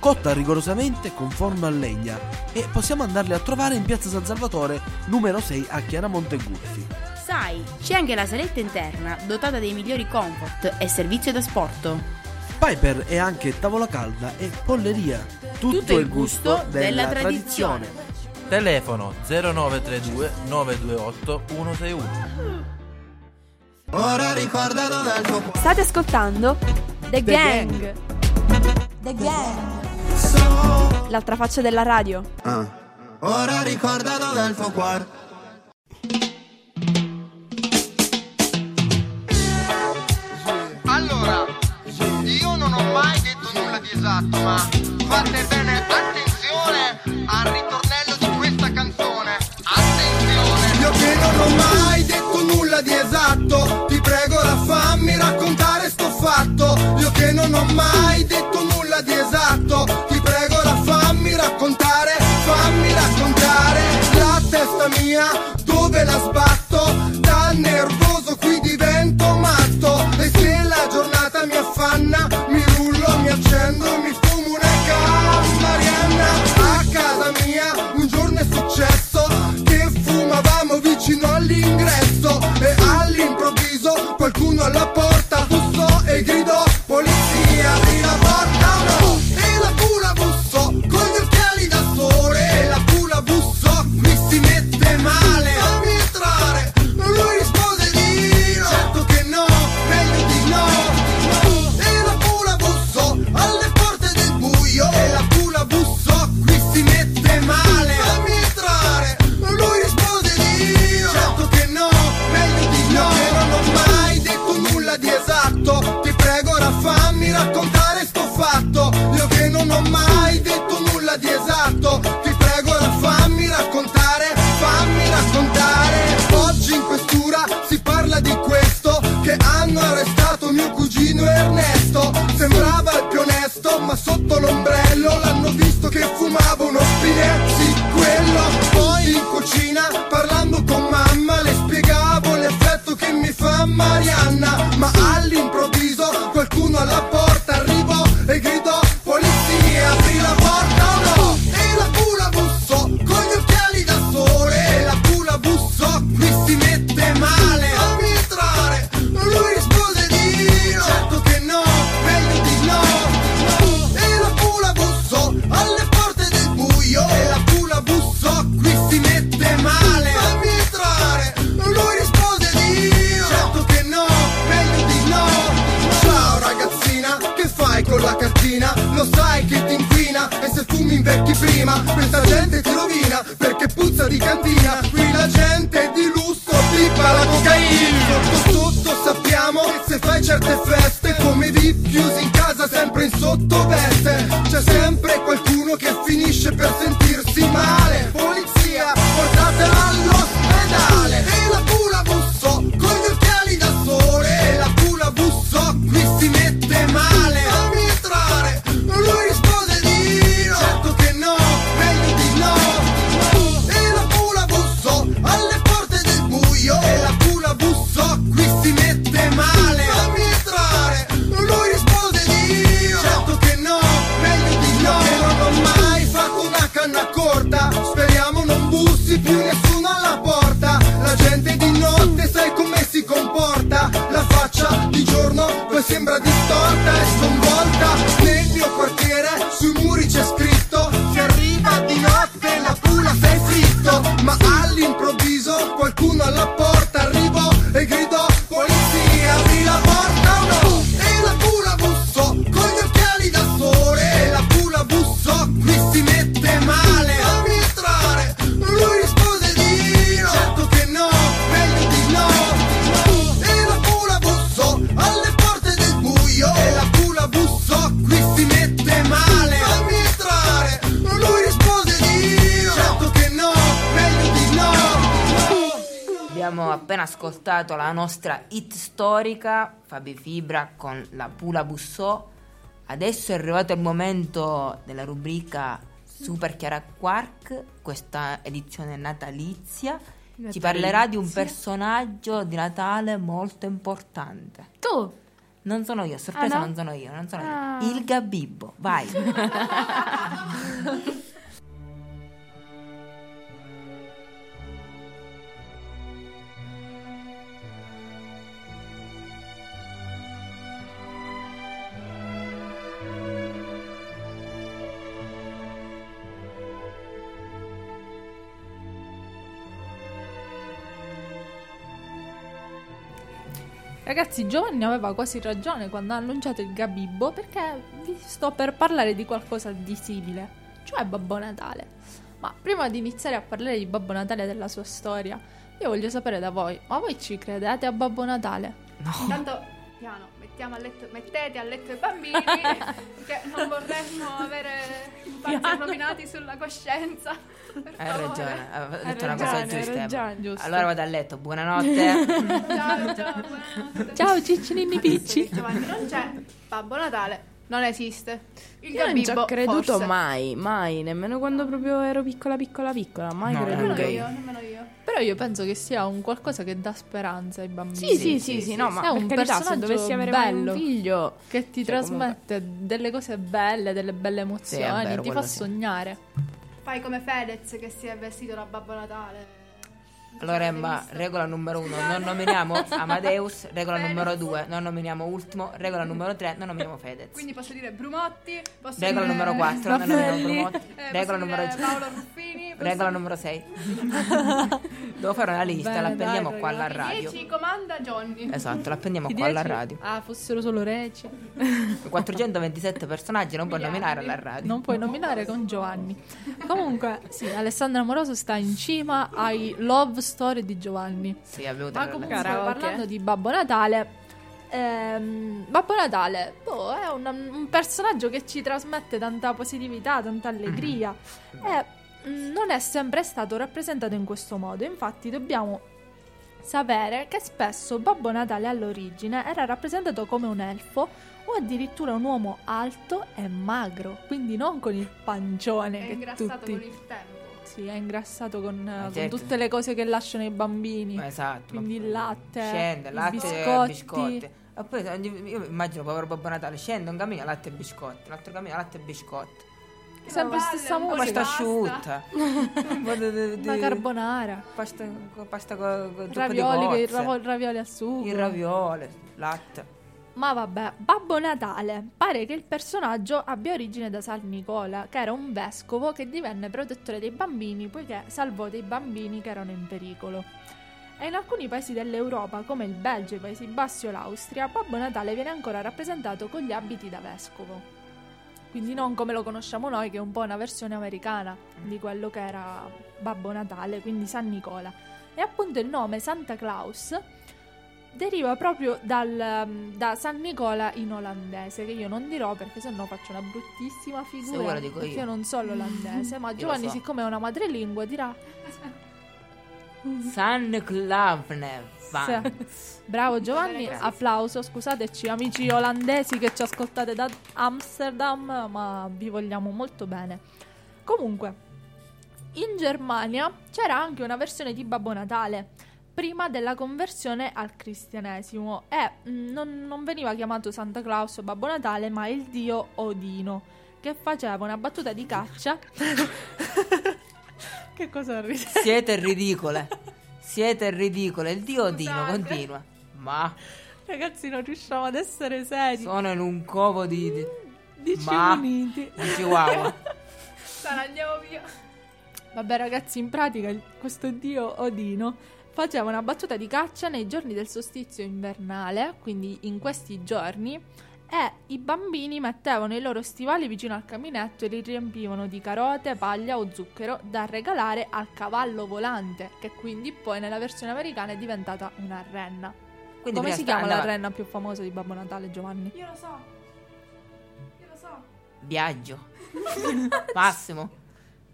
Cotta rigorosamente con forno a legna, e possiamo andarle a trovare in piazza San Salvatore numero 6 a Chiaramonte Gulfi. Sai, c'è anche la saletta interna dotata dei migliori comfort e servizio da sport. Piper è anche tavola calda e polleria, tutto il gusto della tradizione. Telefono 0932 928 161. Ora ricordano dal tuo cuore. State ascoltando The Gang. The Gang. L'altra faccia della radio. Ora ricordano dal tuo cuore. Esatto, ma fate bene attenzione al ritornello di questa canzone. Attenzione! Io che non ho mai ho mai detto nulla di esatto. Ti prego ora fammi raccontare la testa mia dove la sbatto. Da nervoso qui divento matto. E se la giornata mi affanna, mi rullo, mi accendo, mi fumo una camariana. A casa mia un giorno è successo che fumavamo vicino all'ingresso e all'improvviso qualcuno alla porta bussò e gridò: polizia, apri la porta! No! E la pula bussò con gli occhiali da sole. E la pula bussò, mi si mette male. Fammi entrare, non lui rispose di no. Certo che no, meglio di no. E la pula bussò alle porte del buio. E la pula bussò, mi si mette male. Fammi entrare, non lui rispose di no. Certo che no, meglio di no. E non ho mai detto nulla di esatto. Ti prego ora fammi raccontare sto fatto. Io che non ho mai detto nulla di esatto. Ti prego ora fammi raccontare Oggi in questura si parla di questo, che hanno arrestato mio cugino Ernesto. Sembrava il più onesto, ma sotto l'ombrello l'hanno visto che fumava uno spinezzi, quello. Poi in cucina, parlando con mamma, le spiegavo l'effetto che mi fa Marianna. Ma all'improvviso qualcuno alla porta arrivò e gridò: polizia, apri la porta o no? E la pula bussò con gli occhiali da sole. E la pula bussò, mi si mette male. Fammi entrare, lui rispose di no. Certo che no, meglio di no. E la pula bussò alle porte del buio. E la pula bussò, mi si mette male. Fammi entrare, lui rispose di no. Certo che no, meglio di no. Ciao ragazzina, che fai con la cartina? Lo sai che ti inquina e se fumi invecchi prima. Questa gente ti rovina perché puzza di cantina. Qui la gente è di lusso, pippa la cocaina. Sotto sotto sappiamo se fai certe feste, come vi chiusi in casa sempre in sottoveste, c'è sempre qualcuno che finisce per sentirsi male. Polizia, portatela all'ospedale. E la pula bussò con gli occhiali da sole. E la pula bussò, mi si mette male. Fammi entrare, lui rispose di no. Certo che no, meglio di no. E la pula bussò alle porte del buio. E la pula bussò, mi si mette male. Fammi entrare, lui rispose di no. Certo che no, meglio di no. E non ho mai fatto una canna corta. Speriamo non bussi più nessuno alla porta. La gente di notte sai come si comporta. La faccia di giorno poi sembra distorta e sconvolta. Nel mio quartiere sui muri c'è scritto: se arriva di notte la pula sei fritto. Ma all'improvviso qualcuno alla porta arrivò e gridò: polizia, apri la porta o no? E la pula bussò con gli occhiali da sole. E la pula bussò, mi si mette male. Fammi entrare, lui rispose di no. Certo che no, meglio di no. E la pula bussò alle porte del buio. E la pula bussò, mi si mette male. Fammi entrare, lui rispose di no. Certo che no, meglio di no. Abbiamo appena ascoltato la nostra hit storica Fabi Fibra con La Pula Bussò. Adesso è arrivato il momento della rubrica Super Chiara Quark. Questa edizione natalizia ci parlerà di un personaggio di Natale molto importante. Tu? Non sono io, sorpresa, ah, no? non sono io. Il Gabibbo, vai. Ragazzi, Giovanni aveva quasi ragione quando ha annunciato il Gabibbo, perché vi sto per parlare di qualcosa di simile, cioè Babbo Natale. Ma prima di iniziare a parlare di Babbo Natale e della sua storia, io voglio sapere da voi: ma voi ci credete a Babbo Natale? No. Intanto, piano, mettete a letto i bambini, perché non vorremmo avere infanzi rovinati sulla coscienza. Hai ragione, avevo detto una cosa giusta. Allora vado a letto, buonanotte. Ciao, buonanotte. Ciao, ciccinini picci. Giovanni non c'è. Babbo Natale non esiste. Io non ci ho creduto forse. mai, nemmeno quando proprio ero piccola, mai no, creduto. Nemmeno io. Però io penso che sia un qualcosa che dà speranza ai bambini. Sì, no, ma un personaggio, se dovessi avere bello, un figlio che ti trasmette comunque delle cose belle, delle belle emozioni, sì, vero, ti fa sognare. Fai come Fedez che si è vestito da Babbo Natale. Allora Emma, regola numero 1, non nominiamo Amadeus. Regola Fedez. Numero 2, non nominiamo Ultimo. Regola numero 3, non nominiamo Fedez. Quindi posso dire Brumotti, posso regola dire numero 4, non nominiamo Brumotti, regola numero 5, Paolo Ruffini, regola numero 6. Devo fare una lista. Bene, la prendiamo qua alla radio. 10 comanda Johnny. Esatto, la prendiamo qua alla radio. Ah, fossero solo Reci. 427 personaggi non puoi nominare alla radio. Non puoi nominare con Giovanni. Comunque, sì, Alessandra Moroso sta in cima ai Love Story di Giovanni. Sì, avevo detto. Ma comunque stiamo parlando di Babbo Natale. Babbo Natale è un personaggio che ci trasmette tanta positività, tanta allegria. Non è sempre stato rappresentato in questo modo. Infatti dobbiamo sapere che spesso Babbo Natale all'origine era rappresentato come un elfo o addirittura un uomo alto e magro, quindi non con il pancione che ingrassato tutti... con il tempo. Sì, è ingrassato con tutte le cose che lasciano i bambini. Esatto. Quindi il latte, scende, latte, biscotti. E poi io immagino povero Babbo Natale, scende un cammino, latte e biscotti, l'altro cammino, latte e biscotti. Sempre stessa musica. Pasta asciutta, una carbonara, pasta con ravioli, ravioli al sugo, il raviole, latte. Ma vabbè, Babbo Natale, pare che il personaggio abbia origine da San Nicola, che era un vescovo che divenne protettore dei bambini poiché salvò dei bambini che erano in pericolo. E in alcuni paesi dell'Europa, come il Belgio, i Paesi Bassi o l'Austria, Babbo Natale viene ancora rappresentato con gli abiti da vescovo. Quindi non come lo conosciamo noi, che è un po' una versione americana di quello che era Babbo Natale, quindi San Nicola. E appunto il nome Santa Claus deriva proprio da San Nicola in olandese, che io non dirò perché sennò faccio una bruttissima figura, dico perché io non so l'olandese, ma Giovanni, siccome è una madrelingua, dirà San Klavne. Bravo Giovanni, applauso. Scusateci amici olandesi che ci ascoltate da Amsterdam, ma vi vogliamo molto bene. Comunque, in Germania c'era anche una versione di Babbo Natale prima della conversione al cristianesimo e non veniva chiamato Santa Claus o Babbo Natale, ma il dio Odino, che faceva una battuta di caccia. Che cosa ridete? Siete ridicole, il dio Odino continua. Ma ragazzi, non riusciamo ad essere seri. Sono in un covo di Chihuahua. Andiamo via. Vabbè ragazzi, in pratica questo dio Odino faceva una battuta di caccia nei giorni del solstizio invernale, quindi in questi giorni, e i bambini mettevano i loro stivali vicino al caminetto e li riempivano di carote, paglia o zucchero da regalare al cavallo volante, che quindi poi nella versione americana è diventata una renna. Quindi come si chiama la renna più famosa di Babbo Natale, Giovanni? Io lo so. Biagio. Massimo.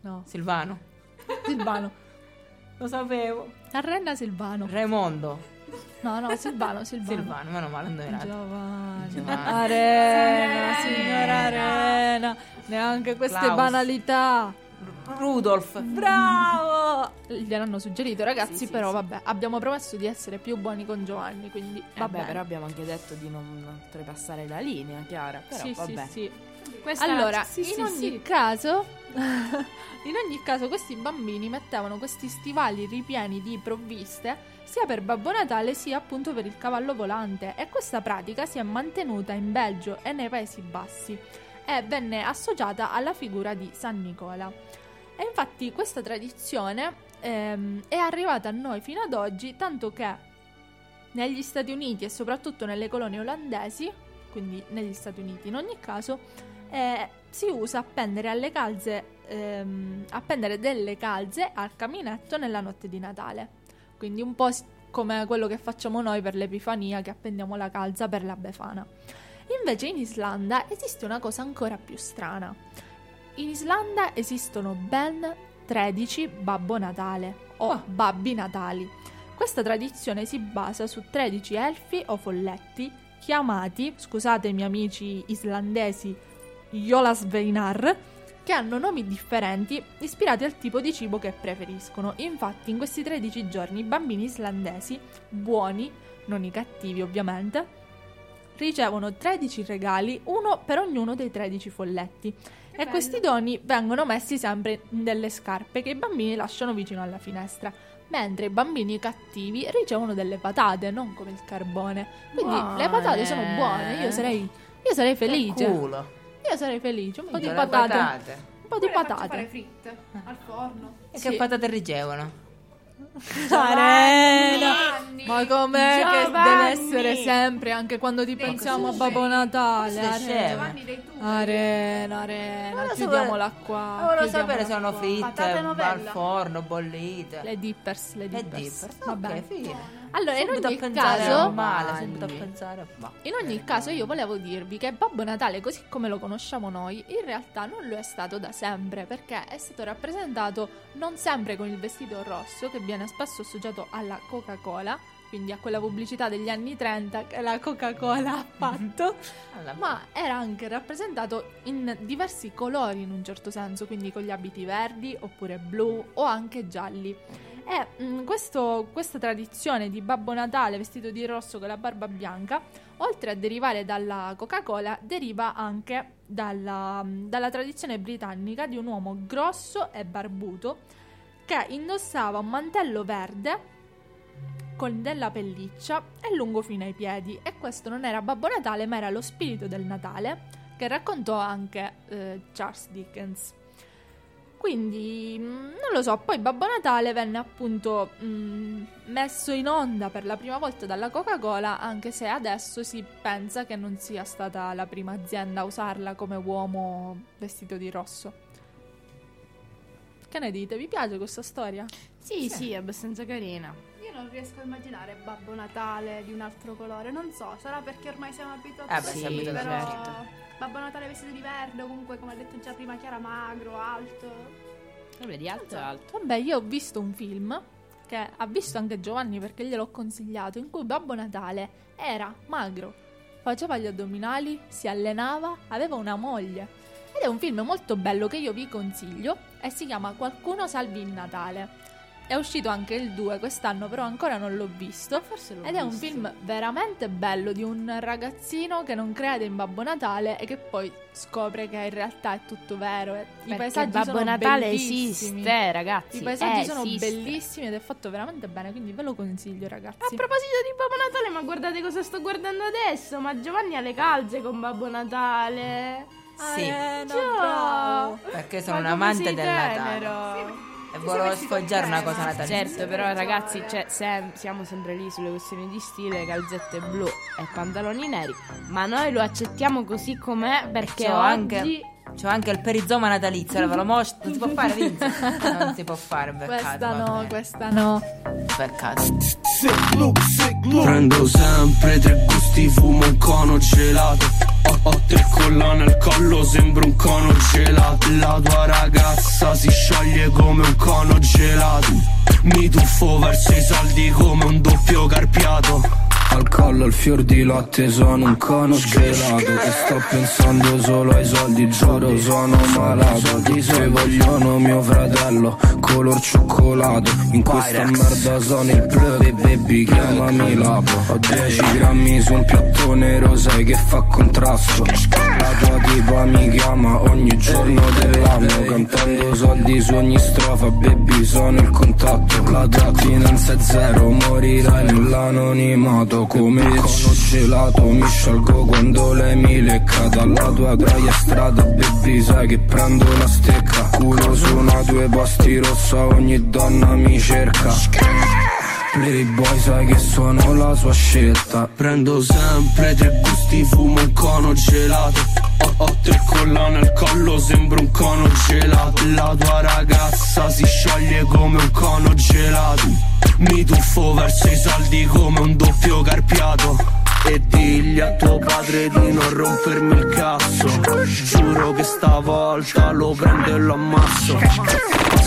No. Silvano. Lo sapevo. La renna Silvano. Raimondo. No, Silvano, meno male, indovinato. Giovanni. Arena, signora Arena. Neanche queste Klaus. Banalità. Rudolf. Bravo. Gliel'hanno suggerito, ragazzi, sì, però sì. Vabbè, abbiamo promesso di essere più buoni con Giovanni, quindi vabbè. Però abbiamo anche detto di non oltrepassare la linea, Chiara. Però sì, vabbè. Sì. Allora, in ogni caso questi bambini mettevano questi stivali ripieni di provviste sia per Babbo Natale sia appunto per il cavallo volante, e questa pratica si è mantenuta in Belgio e nei Paesi Bassi e venne associata alla figura di San Nicola. E infatti questa tradizione è arrivata a noi fino ad oggi, tanto che negli Stati Uniti e soprattutto nelle colonie olandesi, quindi negli Stati Uniti in ogni caso, si usa appendere alle calze appendere delle calze al caminetto nella notte di Natale. Quindi un po' come quello che facciamo noi per l'Epifania, che appendiamo la calza per la Befana. Invece in Islanda esiste una cosa ancora più strana. In Islanda esistono ben 13 Babbo Natale o Babbi Natali. Questa tradizione si basa su 13 elfi o folletti chiamati, scusatemi amici islandesi, Jólasveinar, che hanno nomi differenti ispirati al tipo di cibo che preferiscono. Infatti in questi 13 giorni i bambini islandesi, buoni, non i cattivi ovviamente, ricevono 13 regali, uno per ognuno dei 13 folletti. E questi doni vengono messi sempre nelle scarpe che i bambini lasciano vicino alla finestra, mentre i bambini cattivi ricevono delle patate, non come il carbone. Quindi buone. Le patate sono buone, io sarei felice. Io sarei felice, un po' di patate. Un po' di patate. Fare fritte al forno. E sì. Che patate ricevono? Giovanni, ma com'è Giovanni. Che deve essere sempre, anche quando ti pensiamo a Babbo Natale, Arena, chiudiamola qua. Volevo sapere se sono fritte al forno, bollite. Le dippers. Vabbè, okay, allora in ogni caso io volevo dirvi che Babbo Natale così come lo conosciamo noi in realtà non lo è stato da sempre, perché è stato rappresentato non sempre con il vestito rosso che viene spesso associato alla Coca-Cola, quindi a quella pubblicità degli anni 30 che la Coca-Cola ha fatto, ma era anche rappresentato in diversi colori in un certo senso, quindi con gli abiti verdi oppure blu o anche gialli. E questa tradizione di Babbo Natale vestito di rosso con la barba bianca, oltre a derivare dalla Coca-Cola, deriva anche dalla tradizione britannica di un uomo grosso e barbuto che indossava un mantello verde con della pelliccia e lungo fino ai piedi, e questo non era Babbo Natale ma era lo spirito del Natale che raccontò anche Charles Dickens. Quindi, non lo so, poi Babbo Natale venne appunto messo in onda per la prima volta dalla Coca-Cola, anche se adesso si pensa che non sia stata la prima azienda a usarla come uomo vestito di rosso. Che ne dite? Vi piace questa storia? Sì, è abbastanza carina. Io non riesco a immaginare Babbo Natale di un altro colore, non so, sarà perché ormai siamo abituati a certo. Babbo Natale vestito di verde, comunque come ha detto già prima Chiara, magro, alto. Vabbè, di alto è alto. Vabbè, io ho visto un film che ha visto anche Giovanni perché gliel'ho consigliato, in cui Babbo Natale era magro, faceva gli addominali, si allenava, aveva una moglie. Ed è un film molto bello che io vi consiglio e si chiama Qualcuno salvi il Natale. È uscito anche il 2 quest'anno, però ancora non l'ho visto. Ed è un film veramente bello di un ragazzino che non crede in Babbo Natale e che poi scopre che in realtà è tutto vero. I paesaggi Babbo Natale bellissimi. Esiste, ragazzi. I paesaggi esiste. Bellissimi ed è fatto veramente bene, quindi ve lo consiglio, ragazzi. A proposito di Babbo Natale, ma guardate cosa sto guardando adesso. Ma Giovanni ha le calze con Babbo Natale. Sì. Ciao. Perché sono un amante del Natale. Sì. E volevo sfoggiare una cosa natalizia. Certo, però ragazzi, cioè, siamo sempre lì sulle questioni di stile, calzette blu e pantaloni neri, ma noi lo accettiamo così com'è, perché c'ho anche il perizoma natalizio, ve lo mostro. Non si può fare, Vince. Non si può fare, peccato. Questa no. Peccato. Prendo sempre tre gusti, fumo un cono gelato. Ho tre collane al collo, sembra un cono gelato. La tua ragazza si scioglie come un cono gelato. Mi tuffo verso i soldi come un doppio carpiato. Al collo il fior di latte, sono un cono gelato. E sto pensando solo ai soldi, giuro sono malato. Ti se vogliono mio fratello, color cioccolato. In questa merda sono il bleu, baby chiamami lapo. Ho 10 grammi su un piatto nero, sai che fa contrasto. La tua tipa mi chiama ogni giorno dell'anno, cantando soldi su ogni strofa, baby sono il contatto. La tua finanza è zero, morirai nell'anonimato. Come il cono gelato mi sciolgo quando lei mi lecca. Dalla tua traia strada, baby sai che prendo la stecca. Culo su una due pasti rossa, ogni donna mi cerca. Playboy sai che sono la sua scelta. Prendo sempre tre gusti, fumo un cono gelato. Ho tre collane al collo, sembra un cono gelato. La tua ragazza si scioglie come un cono gelato. Mi tuffo verso i soldi come un doppio carpiato. E digli a tuo padre di non rompermi il cazzo. Giuro che stavolta lo prendo e lo ammazzo.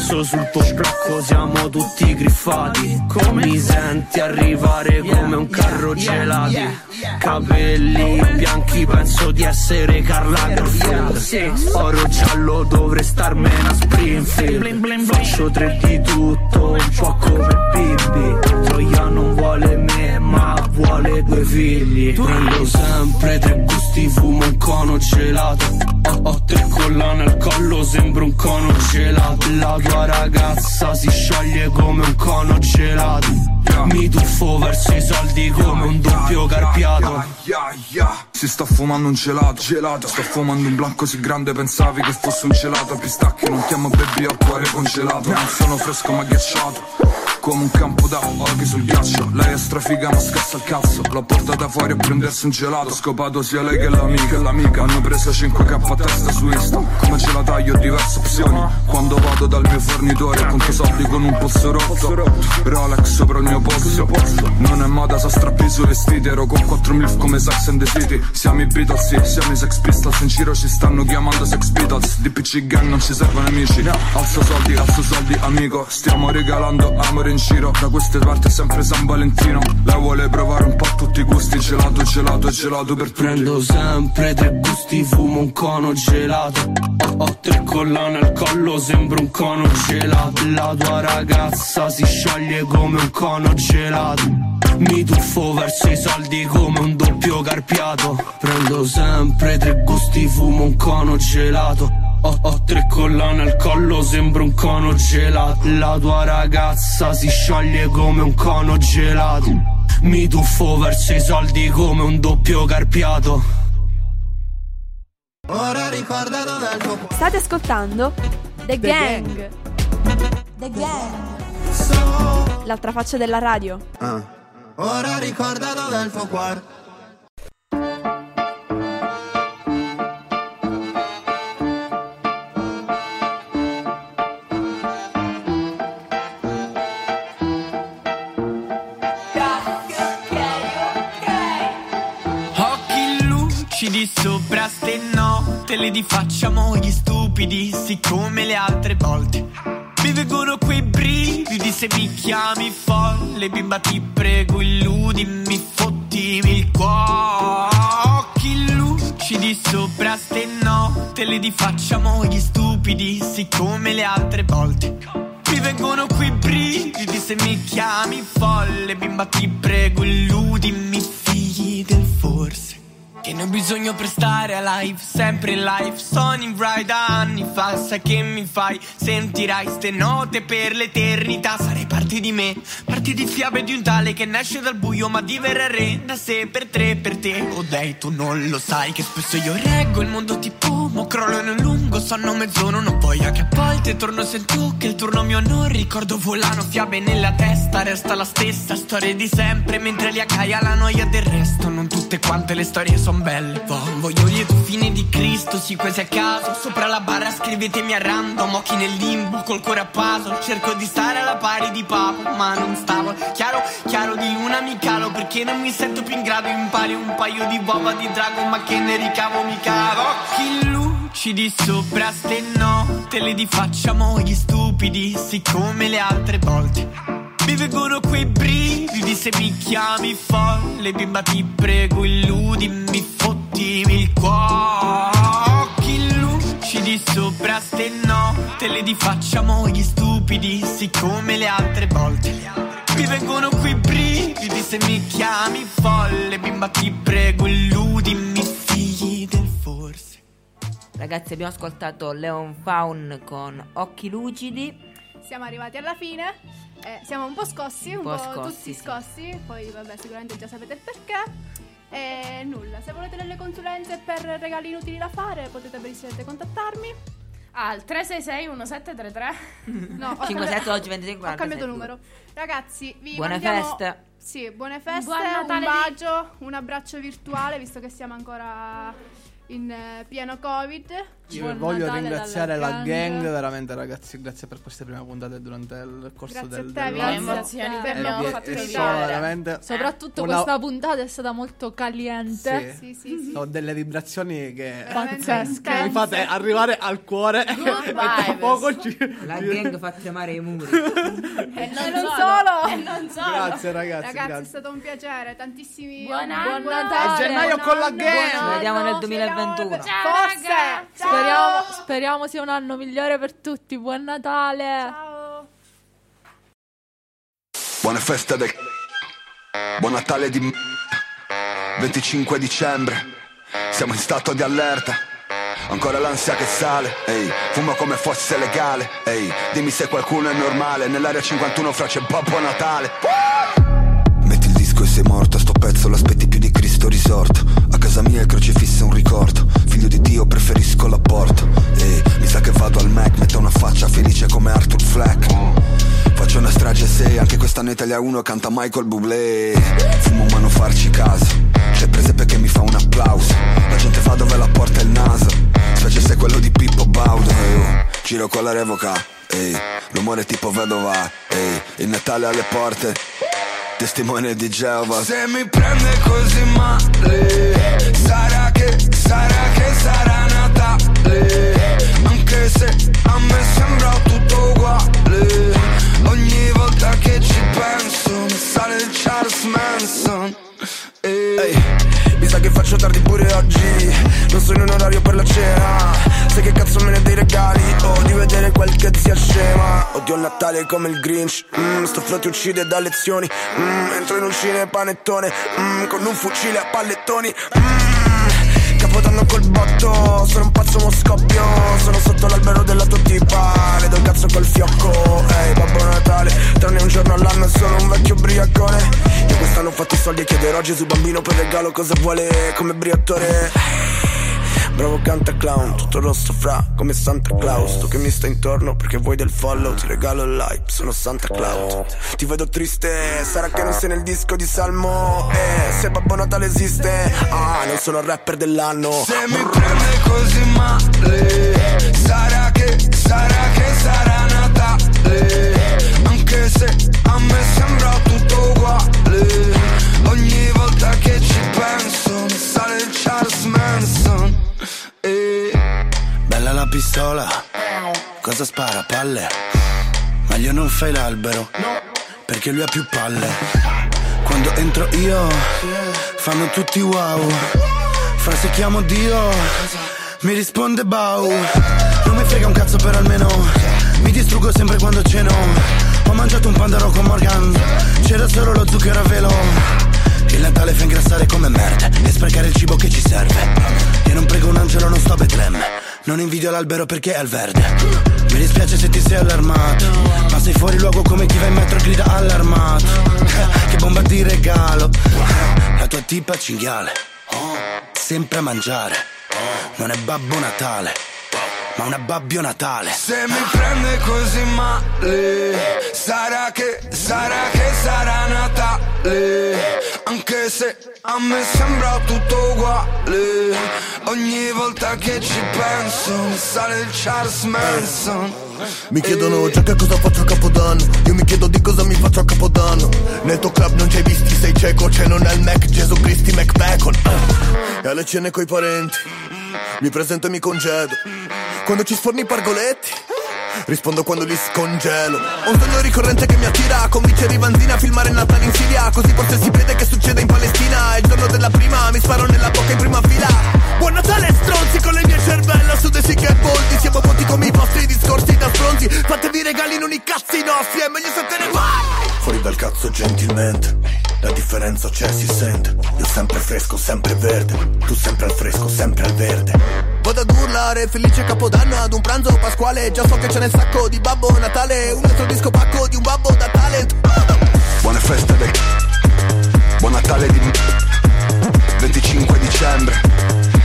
sesso sul tuo blocco, siamo tutti griffati. Come mi senti arrivare come un carro gelato. Capelli bianchi, penso di essere Carla Garfield. Oro giallo, dovrei starmene a Springfield. Faccio tre di tutto, un po' come Bibi. Troia non vuole me, ma vuole due figli. Prendo sempre tre gusti, fumo un cono gelato. Ho tre collane al collo, sembro un cono gelato. La tua ragazza si scioglie come un cono gelato. Mi tuffo verso i soldi come un doppio carpiato. Si sta fumando un gelato, gelato. Sto fumando un blanco così grande, pensavi che fosse un gelato al pistacchio. Non chiamo baby, ho il cuore congelato. Non sono fresco ma ghiacciato, come un campo da hockey sul ghiaccio. Lei è strafiga ma scassa il cazzo, l'ho portata fuori a prendersi un gelato. Ho scopato sia lei che l'amica, l'amica. Hanno preso 5K a testa su Insta. Come ce la taglio ho diverse opzioni. Quando vado dal mio fornitore conto soldi con un polso rotto, Rolex sopra il mio polso. Non è moda, so strappi sui vestiti. Ero con 4 milf come Sex and the City. Siamo i Beatles, sì, siamo i Sex Pistols. In giro ci stanno chiamando Sex Beatles. DPC gang non ci servono amici. Alzo soldi amico. Stiamo regalando amore in giro, da queste parti è sempre San Valentino. Lei vuole provare un po' tutti i gusti, gelato, gelato, gelato per tutti. Prendo sempre tre gusti, fumo un cono gelato. Ho tre collane al collo, sembro un cono gelato. La tua ragazza si scioglie come un cono gelato. Mi tuffo verso i soldi come un doppio carpiato. Prendo sempre tre gusti, fumo un cono gelato. Ho tre collane al collo, sembro un cono gelato. La tua ragazza si scioglie come un cono gelato. Mi tuffo verso i soldi come un doppio carpiato. Ora ricorda dove è il tuo... State ascoltando The Gang. The Gang. L'altra faccia della radio. Ora ricorda dove è il tuo cuore. Di sopra ste note le rifacciamo gli stupidi, siccome le altre volte mi vengono quei brividi. Se mi chiami folle, bimba ti prego illudimi, fottimi il cuore. Occhi lucidi sopra ste note le rifacciamo gli stupidi, siccome le altre volte mi vengono quei brividi. Se mi chiami folle, bimba ti prego illudimi, figli del forse. Che ne ho bisogno per stare a live, sempre in live. Sono in ride da anni fa, sai che mi fai? Sentirai ste note per l'eternità. Sarai parte di me, parte di fiabe di un tale che nasce dal buio ma diverrà re. Da sé per tre per te. Oh dai, tu non lo sai che spesso io reggo il mondo tipo mo. Crollo in un lungo sonno mezz'ora, non ho voglia che a volte torno se il tu che il turno mio non ricordo. Volano fiabe nella testa, resta la stessa storia di sempre, mentre li accaia la noia del resto. Non tutte quante le storie sono belle, voglio lieto fine di Cristo, sì quasi a caso. Sopra la barra scrivetemi a random, occhi nel limbo, col cuore a puzzle. Cerco di stare alla pari di Papa, ma non stavo. Chiaro, chiaro di luna mi calo, perché non mi sento più in grado. Impalio un paio di uova di drago, ma che ne ricavo mi cavo. Occhi lucidi sopra ste note le rifacciamo gli stupidi, siccome le altre volte mi vengono quei brividi. Se mi chiami folle, bimba ti prego illudimi, fottimi il cuore. Occhi lucidi sopra ste note le rifacciamo gli stupidi, siccome le altre volte mi vengono quei brividi. Se mi chiami folle, bimba ti prego illudimi, figli del forse. Ragazzi, abbiamo ascoltato Leon Faun con Occhi lucidi. Siamo arrivati alla fine. Siamo un po' scossi, un po' scossi, tutti scossi, sì. Poi vabbè, sicuramente già sapete il perché. E nulla, se volete delle consulenze per regali inutili da fare potete benissimo contattarmi al 366 1733. No, 57 oggi 25. Ho cambiato numero. Ragazzi, vi buone feste. Sì, buone feste, buon Natale, un bacio, un abbraccio virtuale, visto che siamo ancora in pieno Covid. Io voglio ringraziare la gang, veramente ragazzi, grazie per queste prime puntate durante il corso del live. Soprattutto questa puntata è stata molto caliente. Sì. Ho delle vibrazioni che pazzesche, mi fate arrivare al cuore e tra poco la gang fa chiamare i muri. E non solo. Grazie ragazzi, è stato un piacere, tantissimi. Buon Natale. A gennaio con la gang. Ci vediamo nel 2021. Forse. Speriamo sia un anno migliore per tutti. Buon Natale. Ciao. Buona festa del Buon Natale di 25 dicembre. Siamo in stato di allerta. Ancora l'ansia che sale. Ehi, fumo come fosse legale. Ehi, dimmi se qualcuno è normale. Nell'area 51 fra c'è Babbo Natale. Metti il disco e sei morto. Sto pezzo l'aspetti più di Cristo risorto. A casa mia il crocifisso è un ricordo. Figlio di Dio, preferisco l'aborto. Ehi, mi sa che vado al Mac. Metto una faccia felice come Arthur Fleck. Faccio una strage se anche quest'anno Italia 1 canta Michael Bublé. Fumo ma non farci caso. C'è presepe che mi fa un applauso. La gente va dove la porta il naso. Specie se è quello di Pippo Baudo. Giro con la revoca. Ehi, l'umore tipo vedova. Ehi, il Natale alle porte. Testimone di Geova. Se mi prende così male, sarà che sarà Natale. Anche se a me sembra tutto uguale, ogni volta che ci penso mi sale il Charles Manson. Ehi, mi sa che faccio tardi pure oggi. Non sono in orario per la cena. Sai che cazzo me ne dei regali. O di vedere quel che zia scema. Odio il Natale come il Grinch. Sto fronte uccide da lezioni. Entro in un cine panettone con un fucile a pallettoni. Capodanno col botto, sono un pazzo uno scoppio. Sono sotto l'albero della tua tipa, le do il cazzo col fiocco. Ehi, Babbo Natale, tranne un giorno all'anno è solo un vecchio briacone. Io quest'anno ho fatto i soldi e chiederò a Gesù bambino per regalo cosa vuole come briatore. Bravo canta clown, tutto rosso fra come Santa Claus. Tu che mi stai intorno perché vuoi del follow, ti regalo il like, sono Santa Claus. Ti vedo triste, sarà che non sei nel disco di Salmo. Se Babbo Natale esiste, non sono il rapper dell'anno. Se mi prende così male, sarà che sarà Natale. Anche se a me sembra tutto uguale, ogni volta che ci penso mi sale il Charles Manson. Bella la pistola, cosa spara? Palle. Meglio non fai l'albero, perché lui ha più palle. Quando entro io, fanno tutti wow. Fra se chiamo Dio, mi risponde Bau. Non mi frega un cazzo però almeno, mi distruggo sempre quando ceno. Ho mangiato un pandoro con Morgan, c'era solo lo zucchero a velo. Il Natale fa ingrassare come merda e sprecare il cibo che ci serve. Io non prego un angelo, non sto a Betlemme. Non invidio l'albero perché è al verde. Mi dispiace se ti sei allarmato, ma sei fuori luogo come chi va in metro e grida allarmato. Che bomba ti regalo. La tua tipa cinghiale, sempre a mangiare. Non è Babbo Natale, ma una Babbio Natale. Se mi prende così male, sarà che sarà Natale. Anche se a me sembra tutto uguale, ogni volta che ci penso mi sale il Charles Manson. Mi chiedono già che cosa faccio a Capodanno. Io mi chiedo di cosa mi faccio a Capodanno. Nel tuo club non c'hai visti, sei cieco. C'è non è il Mac, Gesù Cristi, Mac Bacon. E alle cene coi parenti mi presento e mi congedo. Quando ci sforni i pargoletti, rispondo quando li scongelo. Ho un sogno ricorrente che mi attira, convincere Ivanzina a filmare il Natale in Siria. Così forse si vede che succede in Palestina. È il giorno della prima, mi sparo nella bocca in prima fila. Buon Natale stronzi, con le mie cervella su dei sic e volti. Siamo pronti come i vostri discorsi da stronzi. Fatevi regali, non i cazzi nostri, è meglio se te ne vai. Fuori dal cazzo gentilmente, la differenza c'è, si sente. Io sempre fresco, sempre verde, tu sempre al fresco, sempre al verde. Vado ad urlare felice Capodanno ad un pranzo pasquale. Già so che c'è nel sacco di Babbo Natale un altro disco pacco di un babbo da talent. Buone feste del Buon Natale di 25 dicembre.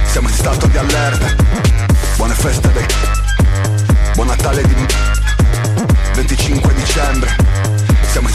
Siamo in stato di allerta. Buone feste del Buon Natale di 25 dicembre. Siamo in